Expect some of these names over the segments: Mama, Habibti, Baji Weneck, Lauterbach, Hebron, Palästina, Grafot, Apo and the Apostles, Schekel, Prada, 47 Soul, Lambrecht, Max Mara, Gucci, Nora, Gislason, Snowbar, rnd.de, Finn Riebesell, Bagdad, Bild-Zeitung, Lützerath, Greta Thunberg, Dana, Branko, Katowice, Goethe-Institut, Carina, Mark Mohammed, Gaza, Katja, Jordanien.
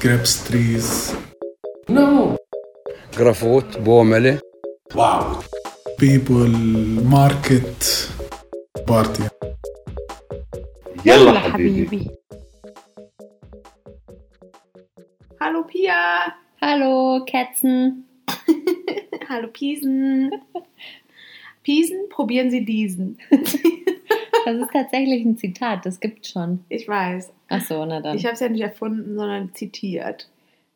grapes trees. No. Grafot, Bomele. Wow. People, market, party. Yalla habibi. Hallo Pia. Hallo Katzen. Hallo Piesen. Piesen, probieren Sie diesen. Das ist tatsächlich ein Zitat, das gibt's schon. Ich weiß. Ach so, na dann. Ich habe es ja nicht erfunden, sondern zitiert.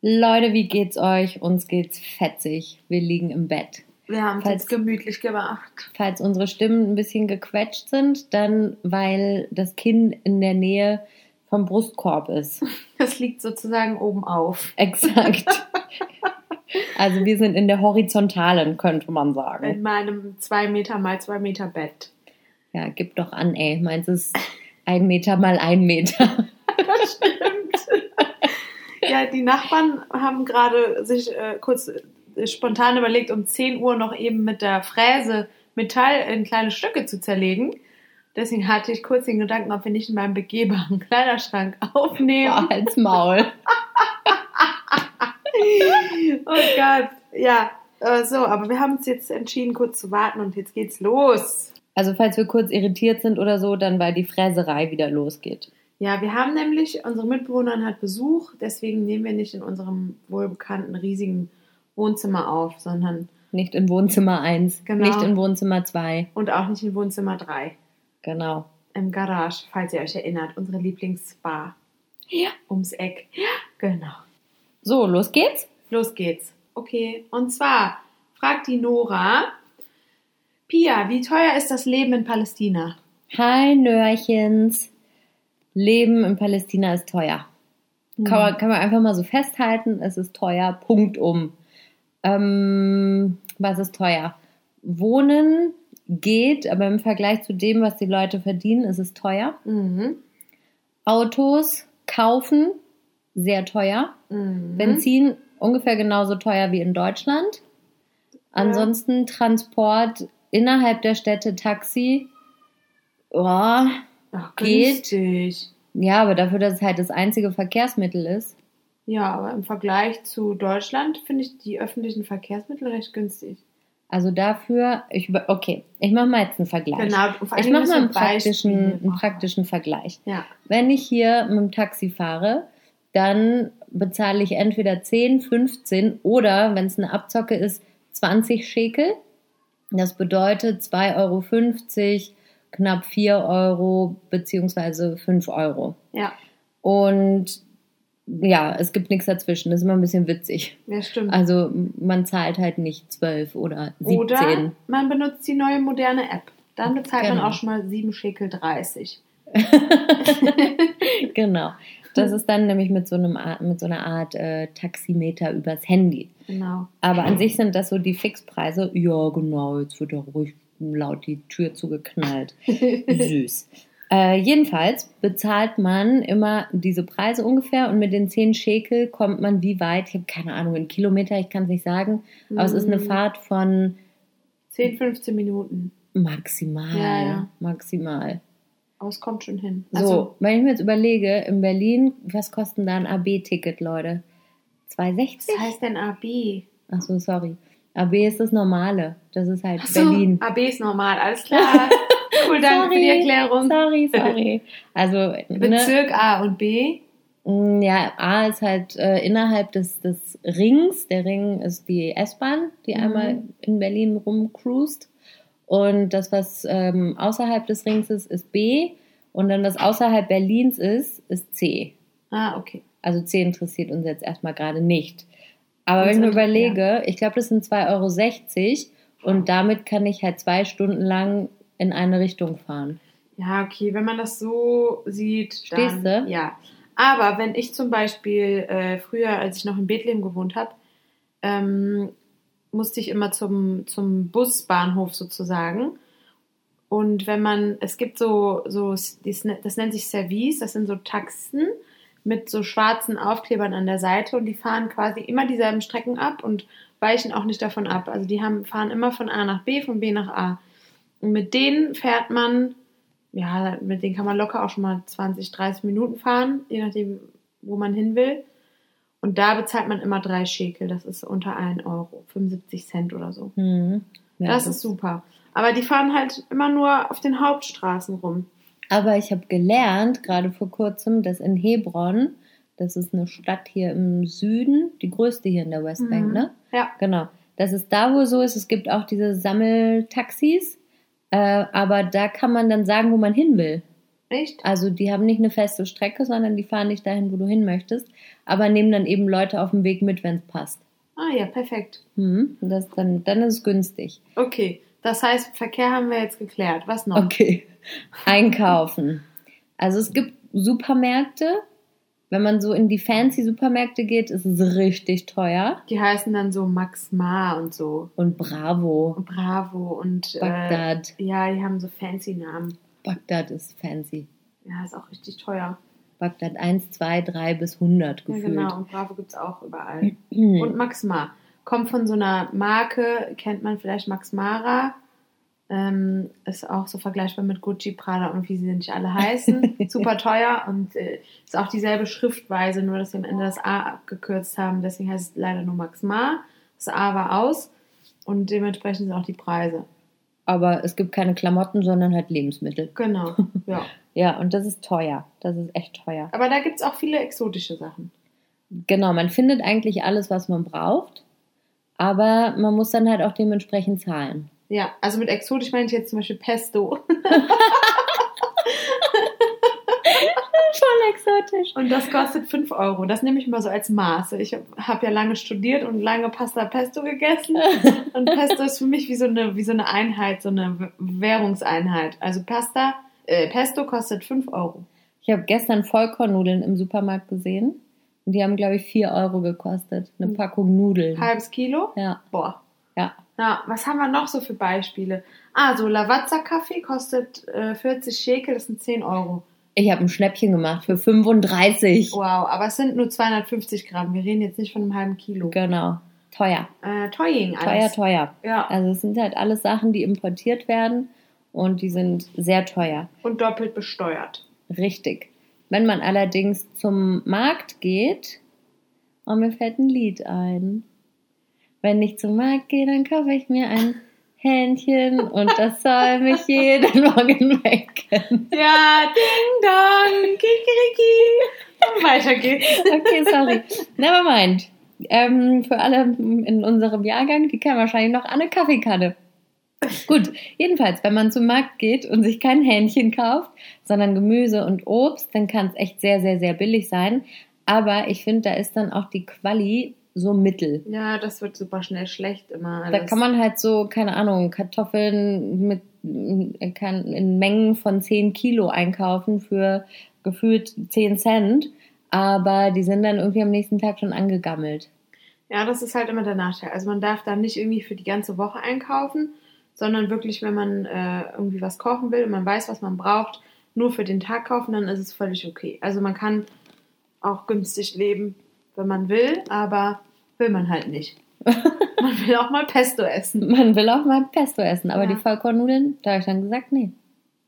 Leute, wie geht's euch? Uns geht's fetzig. Wir liegen im Bett. Wir haben es jetzt gemütlich gemacht. Falls unsere Stimmen ein bisschen gequetscht sind, dann weil das Kinn in der Nähe vom Brustkorb ist. Das liegt sozusagen oben auf. Exakt. Also wir sind in der Horizontalen, könnte man sagen. In meinem 2 Meter mal 2 Meter Bett. Ja, gib doch an, ey. Meins ist 1 Meter mal 1 Meter. Das stimmt. Ja, die Nachbarn haben gerade sich kurz spontan überlegt, um 10 Uhr noch eben mit der Fräse Metall in kleine Stücke zu zerlegen. Deswegen hatte ich kurz den Gedanken, ob wir nicht in meinem begehbaren Kleiderschrank aufnehmen. Boah, ins Maul. Oh Gott, ja. So, aber wir haben uns jetzt entschieden, kurz zu warten und jetzt geht's los. Also falls wir kurz irritiert sind oder so, dann weil die Fräserei wieder losgeht. Ja, wir haben nämlich, unsere Mitbewohnerin hat Besuch, deswegen nehmen wir nicht in unserem wohlbekannten riesigen Wohnzimmer auf, sondern... Nicht in Wohnzimmer 1, genau. Nicht in Wohnzimmer 2. Und auch nicht in Wohnzimmer 3. Genau. Im Garage, falls ihr euch erinnert, unsere Lieblingsbar. Ja. Ums Eck. Ja. Genau. So, los geht's? Los geht's. Okay, und zwar fragt die Nora... Pia, wie teuer ist das Leben in Palästina? Hi, Nörchens. Leben in Palästina ist teuer. Kann man einfach mal so festhalten, es ist teuer, Punkt um. Was ist teuer? Wohnen geht, aber im Vergleich zu dem, was die Leute verdienen, ist es teuer. Mhm. Autos kaufen, sehr teuer. Mhm. Benzin, ungefähr genauso teuer wie in Deutschland. Ansonsten ja. Transport... Innerhalb der Städte Taxi, geht. Günstig. Ja, aber dafür, dass es halt das einzige Verkehrsmittel ist. Ja, aber im Vergleich zu Deutschland finde ich die öffentlichen Verkehrsmittel recht günstig. Also dafür, ich mache mal jetzt einen Vergleich. Genau, ich mache mal einen praktischen Vergleich. Ja. Wenn ich hier mit dem Taxi fahre, dann bezahle ich entweder 10, 15 oder, wenn es eine Abzocke ist, 20 Schekel. Das bedeutet 2,50 €, knapp 4 € beziehungsweise 5 €. Ja. Und ja, es gibt nichts dazwischen. Das ist immer ein bisschen witzig. Ja, stimmt. Also man zahlt halt nicht 12 oder 17. Oder man benutzt die neue moderne App. Dann bezahlt man auch schon mal 7,30 €. Genau. Das ist dann nämlich mit so einer Art Taximeter übers Handy. Genau. Aber an sich sind das so die Fixpreise. Ja, genau, jetzt wird doch ruhig laut die Tür zugeknallt. Süß. Jedenfalls bezahlt man immer diese Preise ungefähr und mit den 10 Schekel kommt man wie weit? Ich habe keine Ahnung, in Kilometer, ich kann es nicht sagen. Aber es ist eine Fahrt von 10, 15 Minuten. Maximal. Ja. Maximal. Aber es kommt schon hin. So, also, wenn ich mir jetzt überlege, in Berlin, was kostet da ein AB-Ticket, Leute? 2,60? Was heißt denn AB? Ach so, sorry. AB ist das Normale. Das ist halt so, Berlin. AB ist normal, alles klar. Cool, danke für die Erklärung. Sorry. Also, Bezirk A und B? Ja, A ist halt innerhalb des Rings. Der Ring ist die S-Bahn, die einmal in Berlin rumcruist. Und das, was außerhalb des Rings ist, ist B. Und dann, was außerhalb Berlins ist, ist C. Ah, okay. Also C interessiert uns jetzt erstmal gerade nicht. Aber wenn ich mir überlege, ich glaube, das sind 2,60 € und damit kann ich halt 2 Stunden lang in eine Richtung fahren. Ja, okay, wenn man das so sieht, dann... Stehst du? Ja. Aber wenn ich zum Beispiel früher, als ich noch in Bethlehem gewohnt habe, musste ich immer zum Busbahnhof sozusagen. Und wenn man, es gibt so das nennt sich Service, das sind so Taxen mit so schwarzen Aufklebern an der Seite und die fahren quasi immer dieselben Strecken ab und weichen auch nicht davon ab. Also die fahren immer von A nach B, von B nach A. Und mit denen fährt man, ja, mit denen kann man locker auch schon mal 20, 30 Minuten fahren, je nachdem, wo man hin will. Und da bezahlt man immer 3 Schekel. Das ist unter 1 Euro, 75 Cent oder so. Mhm. Ja, das ist super. Aber die fahren halt immer nur auf den Hauptstraßen rum. Aber ich habe gelernt, gerade vor kurzem, dass in Hebron, das ist eine Stadt hier im Süden, die größte hier in der Westbank, ne? Ja. Genau. Dass es da wohl so ist, es gibt auch diese Sammeltaxis, aber da kann man dann sagen, wo man hin will. Echt? Also die haben nicht eine feste Strecke, sondern die fahren dich dahin, wo du hin möchtest, aber nehmen dann eben Leute auf dem Weg mit, wenn es passt. Ah ja, perfekt. Mhm, das dann ist es günstig. Okay, das heißt, Verkehr haben wir jetzt geklärt. Was noch? Okay, einkaufen. Also es gibt Supermärkte. Wenn man so in die fancy Supermärkte geht, ist es richtig teuer. Die heißen dann so Max Mara und so. Und Bravo. Und Bravo und Bagdad. Ja, die haben so fancy Namen. Bagdad ist fancy. Ja, ist auch richtig teuer. Bagdad 1, 2, 3 bis 100 gefühlt. Ja, genau. Und Bravo gibt es auch überall. Und Max Mara. Kommt von so einer Marke, kennt man vielleicht Max Mara. Ist auch so vergleichbar mit Gucci, Prada und wie sie nicht alle heißen. Super teuer und ist auch dieselbe Schriftweise, nur dass sie am Ende das A abgekürzt haben. Deswegen heißt es leider nur Max Mara. Das A war aus und dementsprechend sind auch die Preise. Aber es gibt keine Klamotten, sondern halt Lebensmittel. Genau, ja. Ja, und das ist teuer. Das ist echt teuer. Aber da gibt es auch viele exotische Sachen. Genau, man findet eigentlich alles, was man braucht. Aber man muss dann halt auch dementsprechend zahlen. Ja, also mit exotisch meine ich jetzt zum Beispiel Pesto. Schon exotisch. Und das kostet 5 Euro. Das nehme ich mal so als Maße. Ich habe ja lange studiert und lange Pasta Pesto gegessen. Und Pesto ist für mich wie so eine Einheit, so eine Währungseinheit. Also Pesto kostet 5 Euro. Ich habe gestern Vollkornnudeln im Supermarkt gesehen. Und die haben, glaube ich, 4 Euro gekostet. Eine Packung Nudeln. Halbes Kilo? Ja. Boah. Ja. Na, was haben wir noch so für Beispiele? Ah, so Lavazza-Kaffee kostet 40 Schekel, das sind 10 Euro. Ich habe ein Schnäppchen gemacht für 35. Wow, aber es sind nur 250 Gramm. Wir reden jetzt nicht von einem halben Kilo. Genau, teuer. Teuer. Ja. Also es sind halt alles Sachen, die importiert werden und die sind sehr teuer. Und doppelt besteuert. Richtig. Wenn man allerdings zum Markt geht, oh, mir fällt ein Lied ein. Wenn ich zum Markt gehe, dann kaufe ich mir ein Hähnchen und das soll mich jeden Morgen wecken. Ja, ding dong, kikiriki. Und weiter geht's. Okay, sorry. Nevermind. Für alle in unserem Jahrgang, die kennen wahrscheinlich noch eine Kaffeekanne. Gut, jedenfalls, wenn man zum Markt geht und sich kein Hähnchen kauft, sondern Gemüse und Obst, dann kann es echt sehr, sehr, sehr billig sein. Aber ich finde, da ist dann auch die Quali so mittel. Ja, das wird super schnell schlecht immer alles. Da kann man halt so, keine Ahnung, Kartoffeln in Mengen von 10 Kilo einkaufen für gefühlt 10 Cent, aber die sind dann irgendwie am nächsten Tag schon angegammelt. Ja, das ist halt immer der Nachteil. Also man darf da nicht irgendwie für die ganze Woche einkaufen, sondern wirklich, wenn man irgendwie was kochen will und man weiß, was man braucht, nur für den Tag kaufen, dann ist es völlig okay. Also man kann auch günstig leben, wenn man will, aber will man halt nicht. Man will auch mal Pesto essen. Aber ja. Die Vollkornnudeln, da habe ich dann gesagt, nee.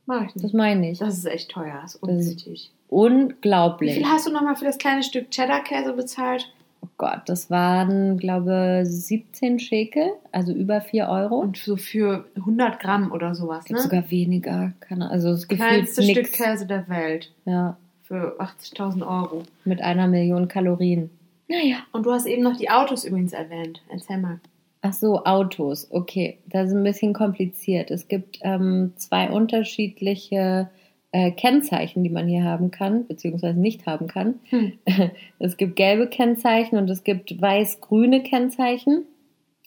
Mach ich nicht. Das meine ich. Das ist echt teuer, das ist unnötig. Unglaublich. Wie viel hast du nochmal für das kleine Stück Cheddar-Käse bezahlt? Oh Gott, das waren, glaube ich, 17 Schekel, also über 4 Euro. Und so für 100 Gramm oder sowas, ne? Sogar weniger. Also das kleinste Stück Käse der Welt. Ja. Für 80.000 Euro. Mit 1 Million Kalorien. Naja. Und du hast eben noch die Autos übrigens erwähnt. Erzähl mal. Ach so, Autos. Okay, das ist ein bisschen kompliziert. Es gibt 2 unterschiedliche Kennzeichen, die man hier haben kann, beziehungsweise nicht haben kann. Es gibt gelbe Kennzeichen und es gibt weiß-grüne Kennzeichen.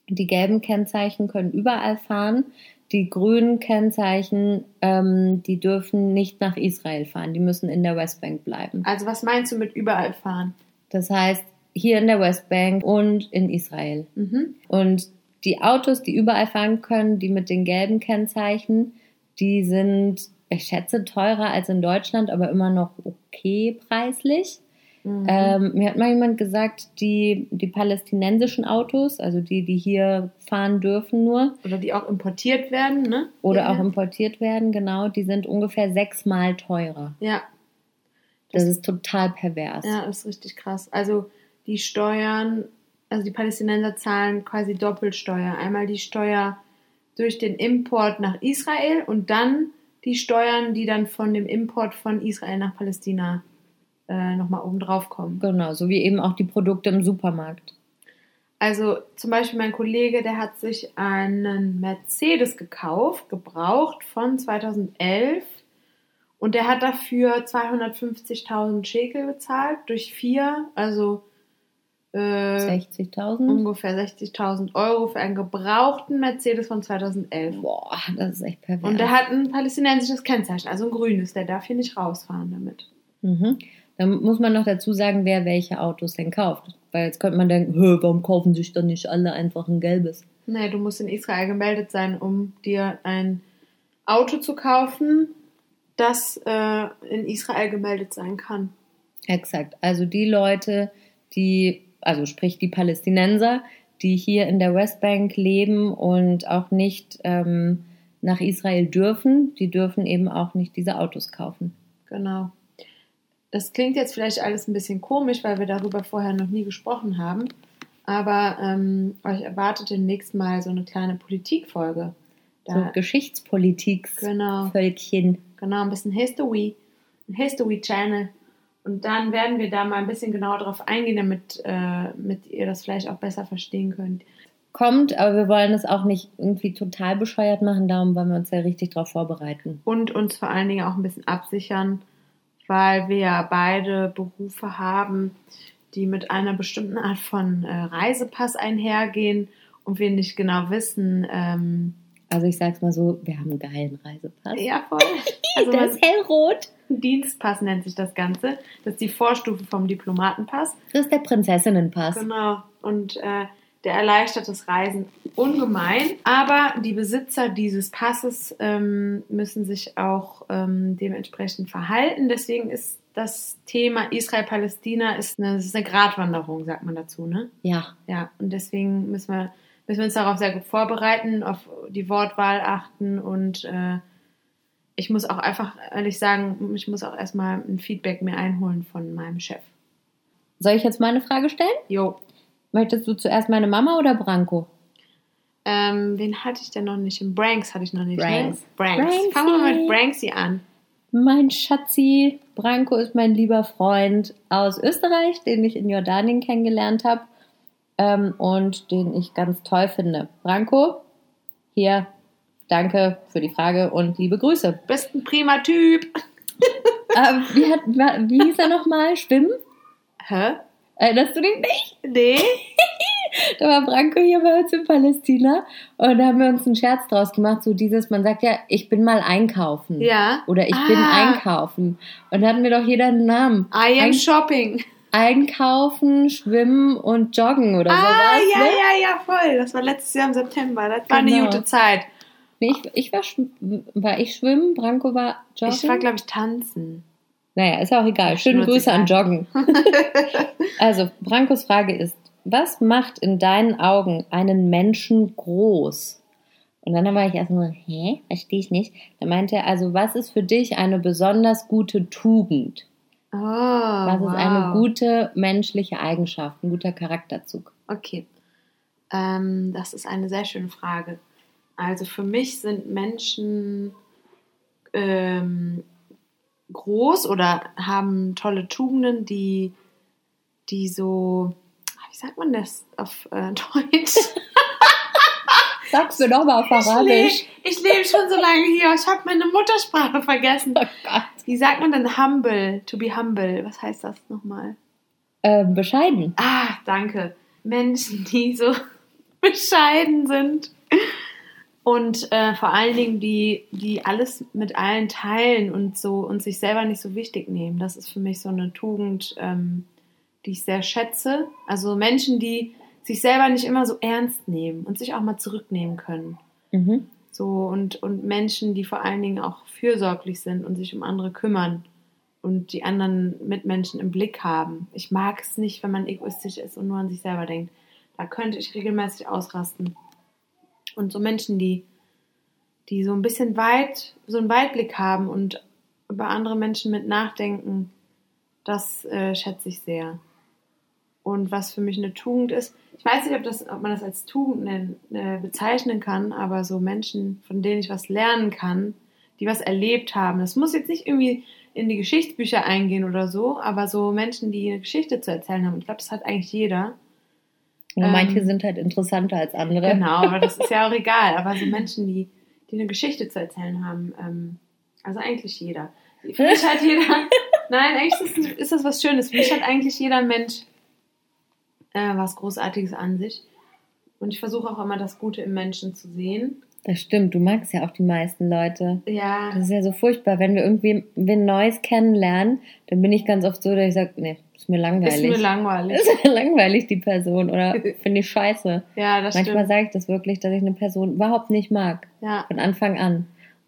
Die gelben Kennzeichen können überall fahren. Die grünen Kennzeichen, die dürfen nicht nach Israel fahren. Die müssen in der Westbank bleiben. Also was meinst du mit überall fahren? Das heißt, hier in der Westbank und in Israel. Mhm. Und die Autos, die überall fahren können, die mit den gelben Kennzeichen, die sind, ich schätze, teurer als in Deutschland, aber immer noch okay preislich. Mhm. Mir hat mal jemand gesagt, die palästinensischen Autos, also die hier fahren dürfen nur. Oder die auch importiert werden, ne? Genau. Die sind ungefähr 6-mal teurer. Ja. Das ist total pervers. Ja, das ist richtig krass. Also die steuern, also die Palästinenser zahlen quasi Doppelsteuer. Einmal die Steuer durch den Import nach Israel und dann die Steuern, die dann von dem Import von Israel nach Palästina nochmal oben drauf kommen. Genau, so wie eben auch die Produkte im Supermarkt. Also zum Beispiel mein Kollege, der hat sich einen Mercedes gekauft, gebraucht von 2011 und der hat dafür 250.000 Schekel bezahlt durch 4, also 60.000? Ungefähr 60.000 Euro für einen gebrauchten Mercedes von 2011. Boah, das ist echt pervers. Und der hat ein palästinensisches Kennzeichen, also ein grünes, der darf hier nicht rausfahren damit. Mhm. Dann muss man noch dazu sagen, wer welche Autos denn kauft. Weil jetzt könnte man denken, warum kaufen sich dann nicht alle einfach ein gelbes? Nee, du musst in Israel gemeldet sein, um dir ein Auto zu kaufen, das in Israel gemeldet sein kann. Exakt. Also die Leute, sprich die Palästinenser, die hier in der Westbank leben und auch nicht nach Israel dürfen, die dürfen eben auch nicht diese Autos kaufen. Genau. Das klingt jetzt vielleicht alles ein bisschen komisch, weil wir darüber vorher noch nie gesprochen haben, aber euch erwartet demnächst mal so eine kleine Politikfolge. So Geschichtspolitik-Völkchen. Genau, ein bisschen History, ein History-Channel. Und dann werden wir da mal ein bisschen genauer drauf eingehen, damit ihr das vielleicht auch besser verstehen könnt. Kommt, aber wir wollen es auch nicht irgendwie total bescheuert machen, darum wollen wir uns ja richtig drauf vorbereiten. Und uns vor allen Dingen auch ein bisschen absichern, weil wir ja beide Berufe haben, die mit einer bestimmten Art von Reisepass einhergehen und wir nicht genau wissen. Also ich sag's mal so, wir haben einen geilen Reisepass. Ja, voll. Also der ist hellrot. Dienstpass nennt sich das Ganze. Das ist die Vorstufe vom Diplomatenpass. Das ist der Prinzessinnenpass. Genau. Und der erleichtert das Reisen ungemein. Aber die Besitzer dieses Passes müssen sich auch dementsprechend verhalten. Deswegen ist das Thema Israel-Palästina ist eine Gratwanderung, sagt man dazu, ne? Ja. Ja, und deswegen müssen wir uns darauf sehr gut vorbereiten, auf die Wortwahl achten und ich muss auch einfach ehrlich sagen, ich muss auch erstmal ein Feedback mir einholen von meinem Chef. Soll ich jetzt mal eine Frage stellen? Jo. Möchtest du zuerst meine Mama oder Branko? Wen hatte ich denn noch nicht? Branks hatte ich noch nicht. Branks. Fangen wir mit Branksy an. Mein Schatzi, Branko ist mein lieber Freund aus Österreich, den ich in Jordanien kennengelernt habe. Und den ich ganz toll finde. Branko, hier, danke für die Frage und liebe Grüße. Bist ein prima Typ. Wie hieß er nochmal? Schwimmen? Hä? Erinnerst du dich nicht? Nee. Da war Branko hier bei uns in Palästina und da haben wir uns einen Scherz draus gemacht, so dieses, man sagt ja, ich bin mal einkaufen. Ja. Oder ich bin einkaufen. Und da hatten wir doch jeder einen Namen. I am shopping. Einkaufen, Schwimmen und Joggen oder sowas. Ja, ne? Ja, voll. Das war letztes Jahr im September. Das war eine gute Zeit. Nee, war ich schwimmen, Branko war joggen? Ich war, glaube ich, tanzen. Naja, ist ja auch egal. Schöne Grüße an Joggen. Also, Brankos Frage ist, was macht in deinen Augen einen Menschen groß? Und dann war ich erstmal, verstehe ich nicht. Da meinte er, also, was ist für dich eine besonders gute Tugend? Was ist eine gute menschliche Eigenschaft, ein guter Charakterzug? Okay, das ist eine sehr schöne Frage. Also für mich sind Menschen groß oder haben tolle Tugenden, die so, wie sagt man das auf Deutsch? Sag's mir doch mal auf Arabisch. Ich lebe schon so lange hier, ich habe meine Muttersprache vergessen. Oh Gott. Wie sagt man denn humble, to be humble? Was heißt das nochmal? Bescheiden. Danke. Menschen, die so bescheiden sind und vor allen Dingen, die alles mit allen teilen und sich selber nicht so wichtig nehmen. Das ist für mich so eine Tugend, die ich sehr schätze. Also Menschen, die sich selber nicht immer so ernst nehmen und sich auch mal zurücknehmen können. Mhm. So, und Menschen, die vor allen Dingen auch fürsorglich sind und sich um andere kümmern und die anderen Mitmenschen im Blick haben. Ich mag es nicht, wenn man egoistisch ist und nur an sich selber denkt. Da könnte ich regelmäßig ausrasten. Und so Menschen, die so ein bisschen einen Weitblick haben und über andere Menschen mit nachdenken, das schätze ich sehr. und was für mich eine Tugend ist. Ich weiß nicht, ob man das als Tugend bezeichnen kann, aber so Menschen, von denen ich was lernen kann, die was erlebt haben. Das muss jetzt nicht irgendwie in die Geschichtsbücher eingehen oder so, aber so Menschen, die eine Geschichte zu erzählen haben. Ich glaube, das hat eigentlich jeder. Ja, manche sind halt interessanter als andere. Genau, aber das ist ja auch egal. Aber so Menschen, die eine Geschichte zu erzählen haben, also eigentlich jeder. Für mich hat jeder... Nein, eigentlich ist das was Schönes. Für mich hat eigentlich jeder Mensch was Großartiges an sich. Und ich versuche auch immer, das Gute im Menschen zu sehen. Das stimmt, du magst ja auch die meisten Leute. Ja. Das ist ja so furchtbar, wenn wir irgendwie wen Neues kennenlernen, dann bin ich ganz oft so, dass ich sage, nee, ist mir langweilig. Ist mir langweilig, die Person, oder finde ich scheiße. Ja, das stimmt. Manchmal sage ich das wirklich, dass ich eine Person überhaupt nicht mag. Ja. Von Anfang an.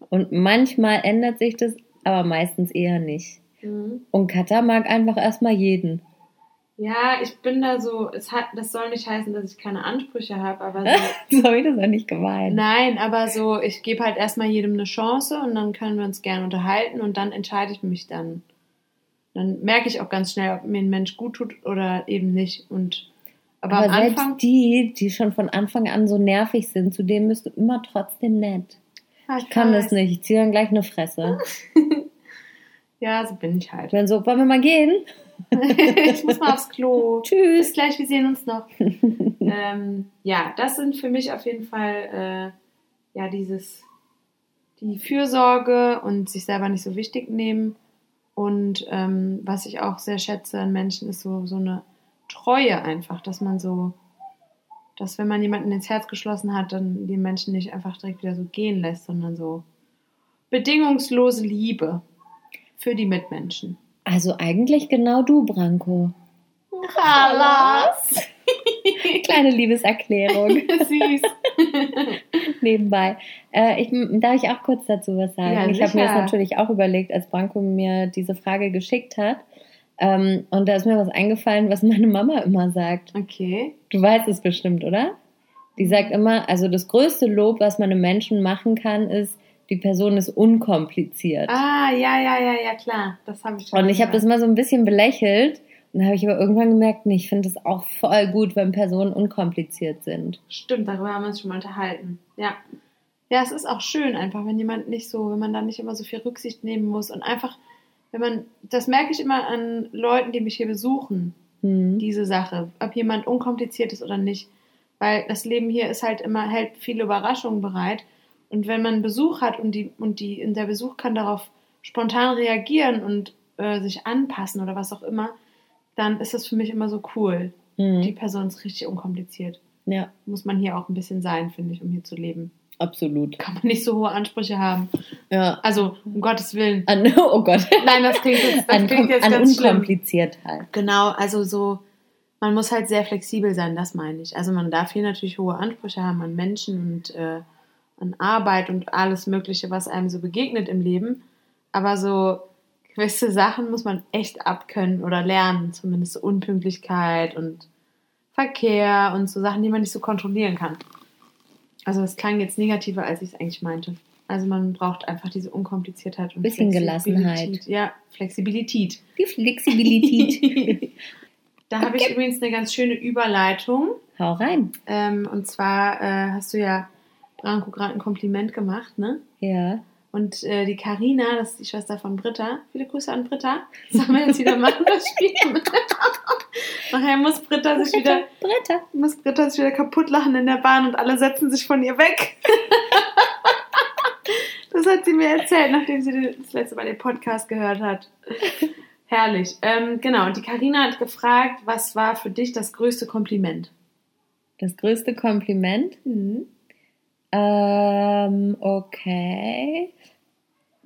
Und manchmal ändert sich das, aber meistens eher nicht. Mhm. Und Katja mag einfach erstmal jeden. Ja, ich bin da so, das soll nicht heißen, dass ich keine Ansprüche habe, aber so. So habe ich das auch nicht gemeint. Nein, aber so, ich gebe halt erstmal jedem eine Chance und dann können wir uns gerne unterhalten und dann entscheide ich mich dann. Dann merke ich auch ganz schnell, ob mir ein Mensch gut tut oder eben nicht. Aber am Anfang, die schon von Anfang an so nervig sind, zu denen bist du immer trotzdem nett. Ich kann das nicht, ich ziehe dann gleich eine Fresse. Ja, so bin ich halt. Dann so, wollen wir mal gehen? Ich muss mal aufs Klo. Tschüss. Bis gleich, wir sehen uns noch. Ja, das sind für mich auf jeden Fall die Fürsorge und sich selber nicht so wichtig nehmen. Und was ich auch sehr schätze an Menschen, ist so eine Treue einfach, dass man so, dass wenn man jemanden ins Herz geschlossen hat, dann den Menschen nicht einfach direkt wieder so gehen lässt, sondern so bedingungslose Liebe für die Mitmenschen. Also eigentlich genau du, Branko. Halas! Kleine Liebeserklärung. Süß. Nebenbei. Darf ich auch kurz dazu was sagen? Ja, ich habe mir das natürlich auch überlegt, als Branko mir diese Frage geschickt hat. Und da ist mir was eingefallen, was meine Mama immer sagt. Okay. Du weißt es bestimmt, oder? Die sagt immer, also das größte Lob, was man einem Menschen machen kann, ist, die Person ist unkompliziert. Ah, ja, klar. Das habe ich schon. Und ich habe das mal so ein bisschen belächelt. Und dann habe ich aber irgendwann gemerkt, nee, ich finde das auch voll gut, wenn Personen unkompliziert sind. Stimmt, darüber haben wir uns schon mal unterhalten. Ja. Ja, es ist auch schön einfach, wenn man da nicht immer so viel Rücksicht nehmen muss. Und einfach, das merke ich immer an Leuten, die mich hier besuchen, diese Sache. Ob jemand unkompliziert ist oder nicht. Weil das Leben hier ist halt immer, hält viele Überraschungen bereit. Und wenn man Besuch hat und der Besuch kann darauf spontan reagieren und sich anpassen oder was auch immer, dann ist das für mich immer so cool. Mhm. Die Person ist richtig unkompliziert. Ja. Muss man hier auch ein bisschen sein, finde ich, um hier zu leben. Absolut. Kann man nicht so hohe Ansprüche haben. Ja. Also, um Gottes Willen. Oh Gott. Nein, das klingt jetzt ganz unkompliziert schlimm. Halt. Genau, also so, man muss halt sehr flexibel sein, das meine ich. Also man darf hier natürlich hohe Ansprüche haben an Menschen und an Arbeit und alles Mögliche, was einem so begegnet im Leben. Aber so gewisse Sachen muss man echt abkönnen oder lernen. Zumindest so Unpünktlichkeit und Verkehr und so Sachen, die man nicht so kontrollieren kann. Also das klang jetzt negativer, als ich es eigentlich meinte. Also man braucht einfach diese Unkompliziertheit und bisschen Gelassenheit. Ja, Flexibilität. Die Flexibilität. Da habe ich übrigens eine ganz schöne Überleitung. Hau rein. Und zwar hast du ja Branko gerade ein Kompliment gemacht, ne? Ja. Und die Carina, das ist die Schwester von Britta. Viele Grüße an Britta. Sollen wir jetzt wieder machen, das Spiel? Nachher muss Britta sich wieder kaputt lachen in der Bahn und alle setzen sich von ihr weg. Das hat sie mir erzählt, nachdem sie das letzte Mal den Podcast gehört hat. Herrlich. Genau, und die Carina hat gefragt, was war für dich das größte Kompliment? Das größte Kompliment? Mhm. Okay.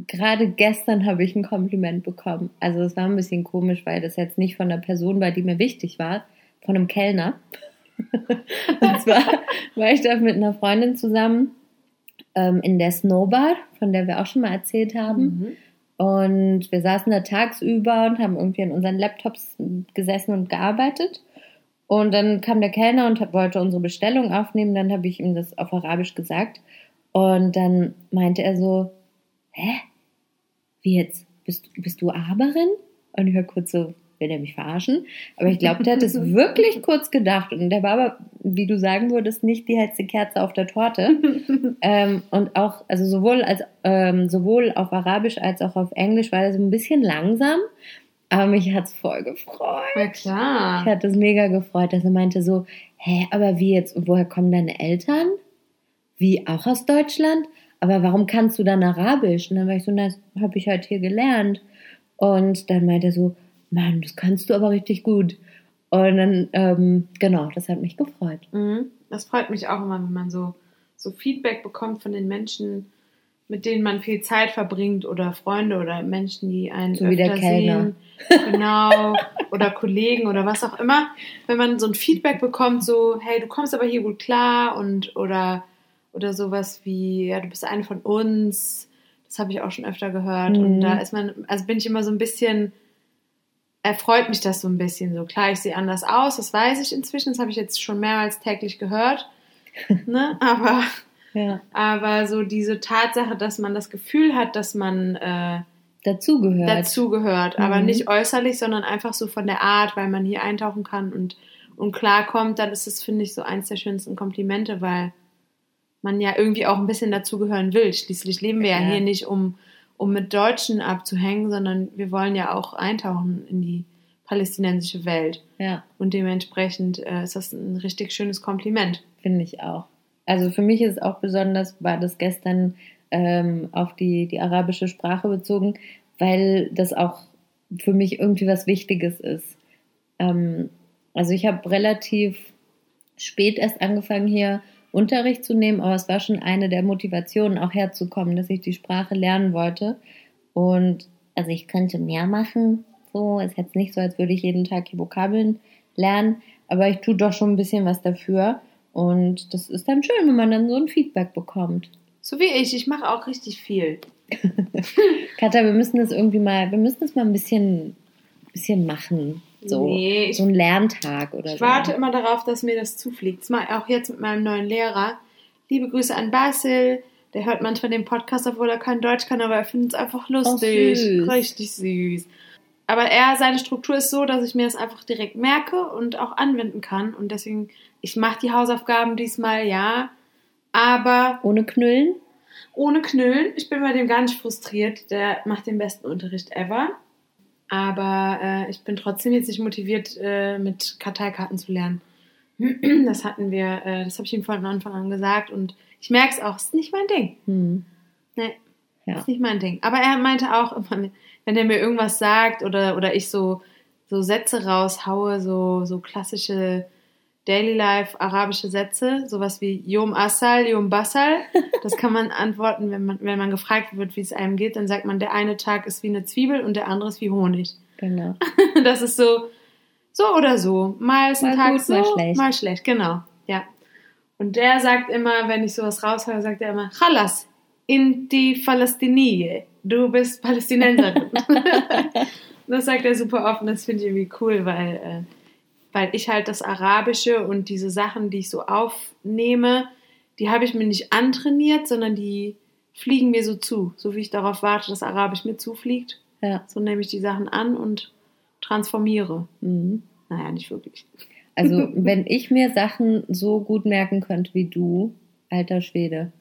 Gerade gestern habe ich ein Kompliment bekommen. Also es war ein bisschen komisch, weil das jetzt nicht von einer Person war, die mir wichtig war, von einem Kellner. Und zwar war ich da mit einer Freundin zusammen in der Snowbar, von der wir auch schon mal erzählt haben. Mhm. Und wir saßen da tagsüber und haben irgendwie an unseren Laptops gesessen und gearbeitet. Und dann kam der Kellner und wollte unsere Bestellung aufnehmen. Dann habe ich ihm das auf Arabisch gesagt. Und dann meinte er so, hä? Wie jetzt? Bist du Araberin? Und ich war kurz so, will der mich verarschen? Aber ich glaube, der hat es wirklich kurz gedacht. Und der war aber, wie du sagen würdest, nicht die hellste Kerze auf der Torte. Und auch, also sowohl auf Arabisch als auch auf Englisch war er so ein bisschen langsam. Aber mich hat es voll gefreut. Ja, klar. Ich hatte es mega gefreut, dass er meinte so, hä, aber wie jetzt? Und woher kommen deine Eltern? Wie, auch aus Deutschland? Aber warum kannst du dann Arabisch? Und dann war ich so, na, das habe ich halt hier gelernt. Und dann meinte er so, Mann, das kannst du aber richtig gut. Und dann, genau, das hat mich gefreut. Mhm. Das freut mich auch immer, wenn man so Feedback bekommt von den Menschen, mit denen man viel Zeit verbringt oder Freunde oder Menschen, die einen so öfter wie der Kellner sehen. Genau. Oder Kollegen oder was auch immer. Wenn man so ein Feedback bekommt, so, hey, du kommst aber hier gut klar und oder sowas wie, ja, du bist eine von uns. Das habe ich auch schon öfter gehört. Mhm. Und da ist man, also bin ich immer so ein bisschen, erfreut mich das so ein bisschen. So klar, ich sehe anders aus, das weiß ich inzwischen. Das habe ich jetzt schon mehrmals täglich gehört. Ne? Aber ja. Aber so diese Tatsache, dass man das Gefühl hat, dass man dazugehört, aber nicht äußerlich, sondern einfach so von der Art, weil man hier eintauchen kann und klarkommt, dann ist es, finde ich, so eins der schönsten Komplimente, weil man ja irgendwie auch ein bisschen dazugehören will. Schließlich leben wir ja hier nicht, um mit Deutschen abzuhängen, sondern wir wollen ja auch eintauchen in die palästinensische Welt. Ja. Und dementsprechend ist das ein richtig schönes Kompliment. Finde ich auch. Also für mich ist auch besonders, war das gestern auf die arabische Sprache bezogen, weil das auch für mich irgendwie was Wichtiges ist. Also ich habe relativ spät erst angefangen, hier Unterricht zu nehmen, aber es war schon eine der Motivationen, auch herzukommen, dass ich die Sprache lernen wollte. Und also ich könnte mehr machen, so ist jetzt nicht so, als würde ich jeden Tag hier Vokabeln lernen, aber ich tue doch schon ein bisschen was dafür. Und das ist dann schön, wenn man dann so ein Feedback bekommt. So wie ich. Ich mache auch richtig viel. Katja, wir müssen das mal ein bisschen machen. So, nee, so ein Lerntag oder so. Ich warte immer darauf, dass mir das zufliegt. Das mache ich auch jetzt mit meinem neuen Lehrer. Liebe Grüße an Basil. Der hört manchmal den Podcast, obwohl er kein Deutsch kann, aber er findet es einfach lustig. Oh, süß. Richtig süß. Aber seine Struktur ist so, dass ich mir das einfach direkt merke und auch anwenden kann. Und deswegen, ich mache die Hausaufgaben diesmal, ja. Aber... Ohne Knüllen. Ich bin bei dem gar nicht frustriert. Der macht den besten Unterricht ever. Aber ich bin trotzdem jetzt nicht motiviert, mit Karteikarten zu lernen. Das hatten wir, das habe ich ihm von Anfang an gesagt. Und ich merke es auch, es ist nicht mein Ding. Nee. Ja. Ist nicht mein Ding. Aber er meinte auch immer, wenn er mir irgendwas sagt oder ich so Sätze raushaue, so klassische Daily-Life arabische Sätze, sowas wie Yom Asal, Yom Basal, das kann man antworten, wenn man gefragt wird, wie es einem geht, dann sagt man, der eine Tag ist wie eine Zwiebel und der andere ist wie Honig. Genau. Das ist so oder so. Mal ist ein Tag gut, so, mal schlecht. Genau, ja. Und der sagt immer, wenn ich sowas raushaue, sagt er immer, Chalas. In die Palästinie. Du bist Palästinenserin. Das sagt er super offen. Das finde ich irgendwie cool, weil ich halt das Arabische und diese Sachen, die ich so aufnehme, die habe ich mir nicht antrainiert, sondern die fliegen mir so zu. So wie ich darauf warte, dass Arabisch mir zufliegt. Ja. So nehme ich die Sachen an und transformiere. Mhm. Naja, nicht wirklich. Also wenn ich mir Sachen so gut merken könnte wie du, alter Schwede.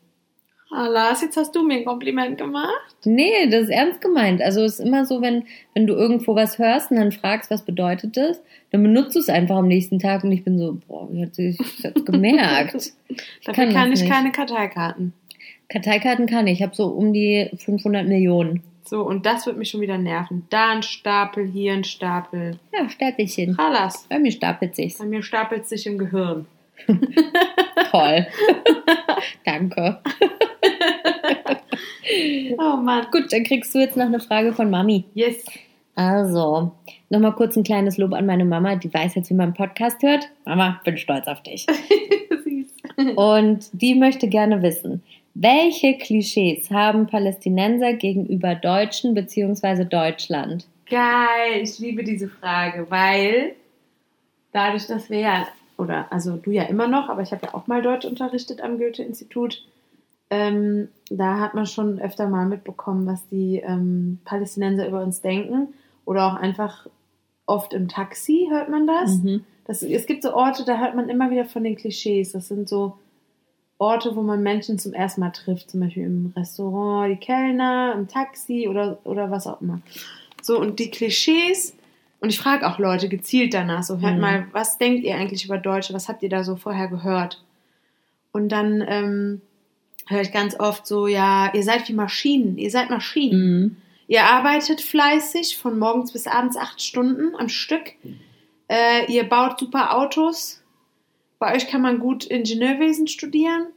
Ah, Lars, jetzt hast du mir ein Kompliment gemacht. Nee, das ist ernst gemeint. Also es ist immer so, wenn du irgendwo was hörst und dann fragst, was bedeutet das, dann benutzt du es einfach am nächsten Tag und ich bin so, boah, wie hat sie das gemerkt? Dafür kann ich keine Karteikarten. Karteikarten kann ich. Ich habe so um die 500 Millionen. So, und das wird mich schon wieder nerven. Da ein Stapel, hier ein Stapel. Ja, Stapelchen. Halas. Bei mir stapelt sich's. Bei mir stapelt sich im Gehirn. Toll. Danke. Oh Mann. Gut, dann kriegst du jetzt noch eine Frage von Mami. Yes. Also, nochmal kurz ein kleines Lob an meine Mama. Die weiß jetzt, wie man einen Podcast hört. Mama, bin stolz auf dich. Und die möchte gerne wissen, welche Klischees haben Palästinenser gegenüber Deutschen bzw. Deutschland? Geil, ich liebe diese Frage, weil dadurch, dass wir ja, oder also du ja immer noch, aber ich habe ja auch mal Deutsch unterrichtet am Goethe-Institut, da hat man schon öfter mal mitbekommen, was die Palästinenser über uns denken oder auch einfach oft im Taxi, hört man das. Mhm. Es gibt so Orte, da hört man immer wieder von den Klischees. Das sind so Orte, wo man Menschen zum ersten Mal trifft. Zum Beispiel im Restaurant, die Kellner, im Taxi oder was auch immer. So, und die Klischees, und ich frage auch Leute gezielt danach, so hört mal, was denkt ihr eigentlich über Deutsche? Was habt ihr da so vorher gehört? Und dann höre ich ganz oft so, ja, ihr seid wie Maschinen, ihr seid Maschinen. Mhm. Ihr arbeitet fleißig von morgens bis abends 8 Stunden am Stück. Ihr baut super Autos. Bei euch kann man gut Ingenieurwesen studieren.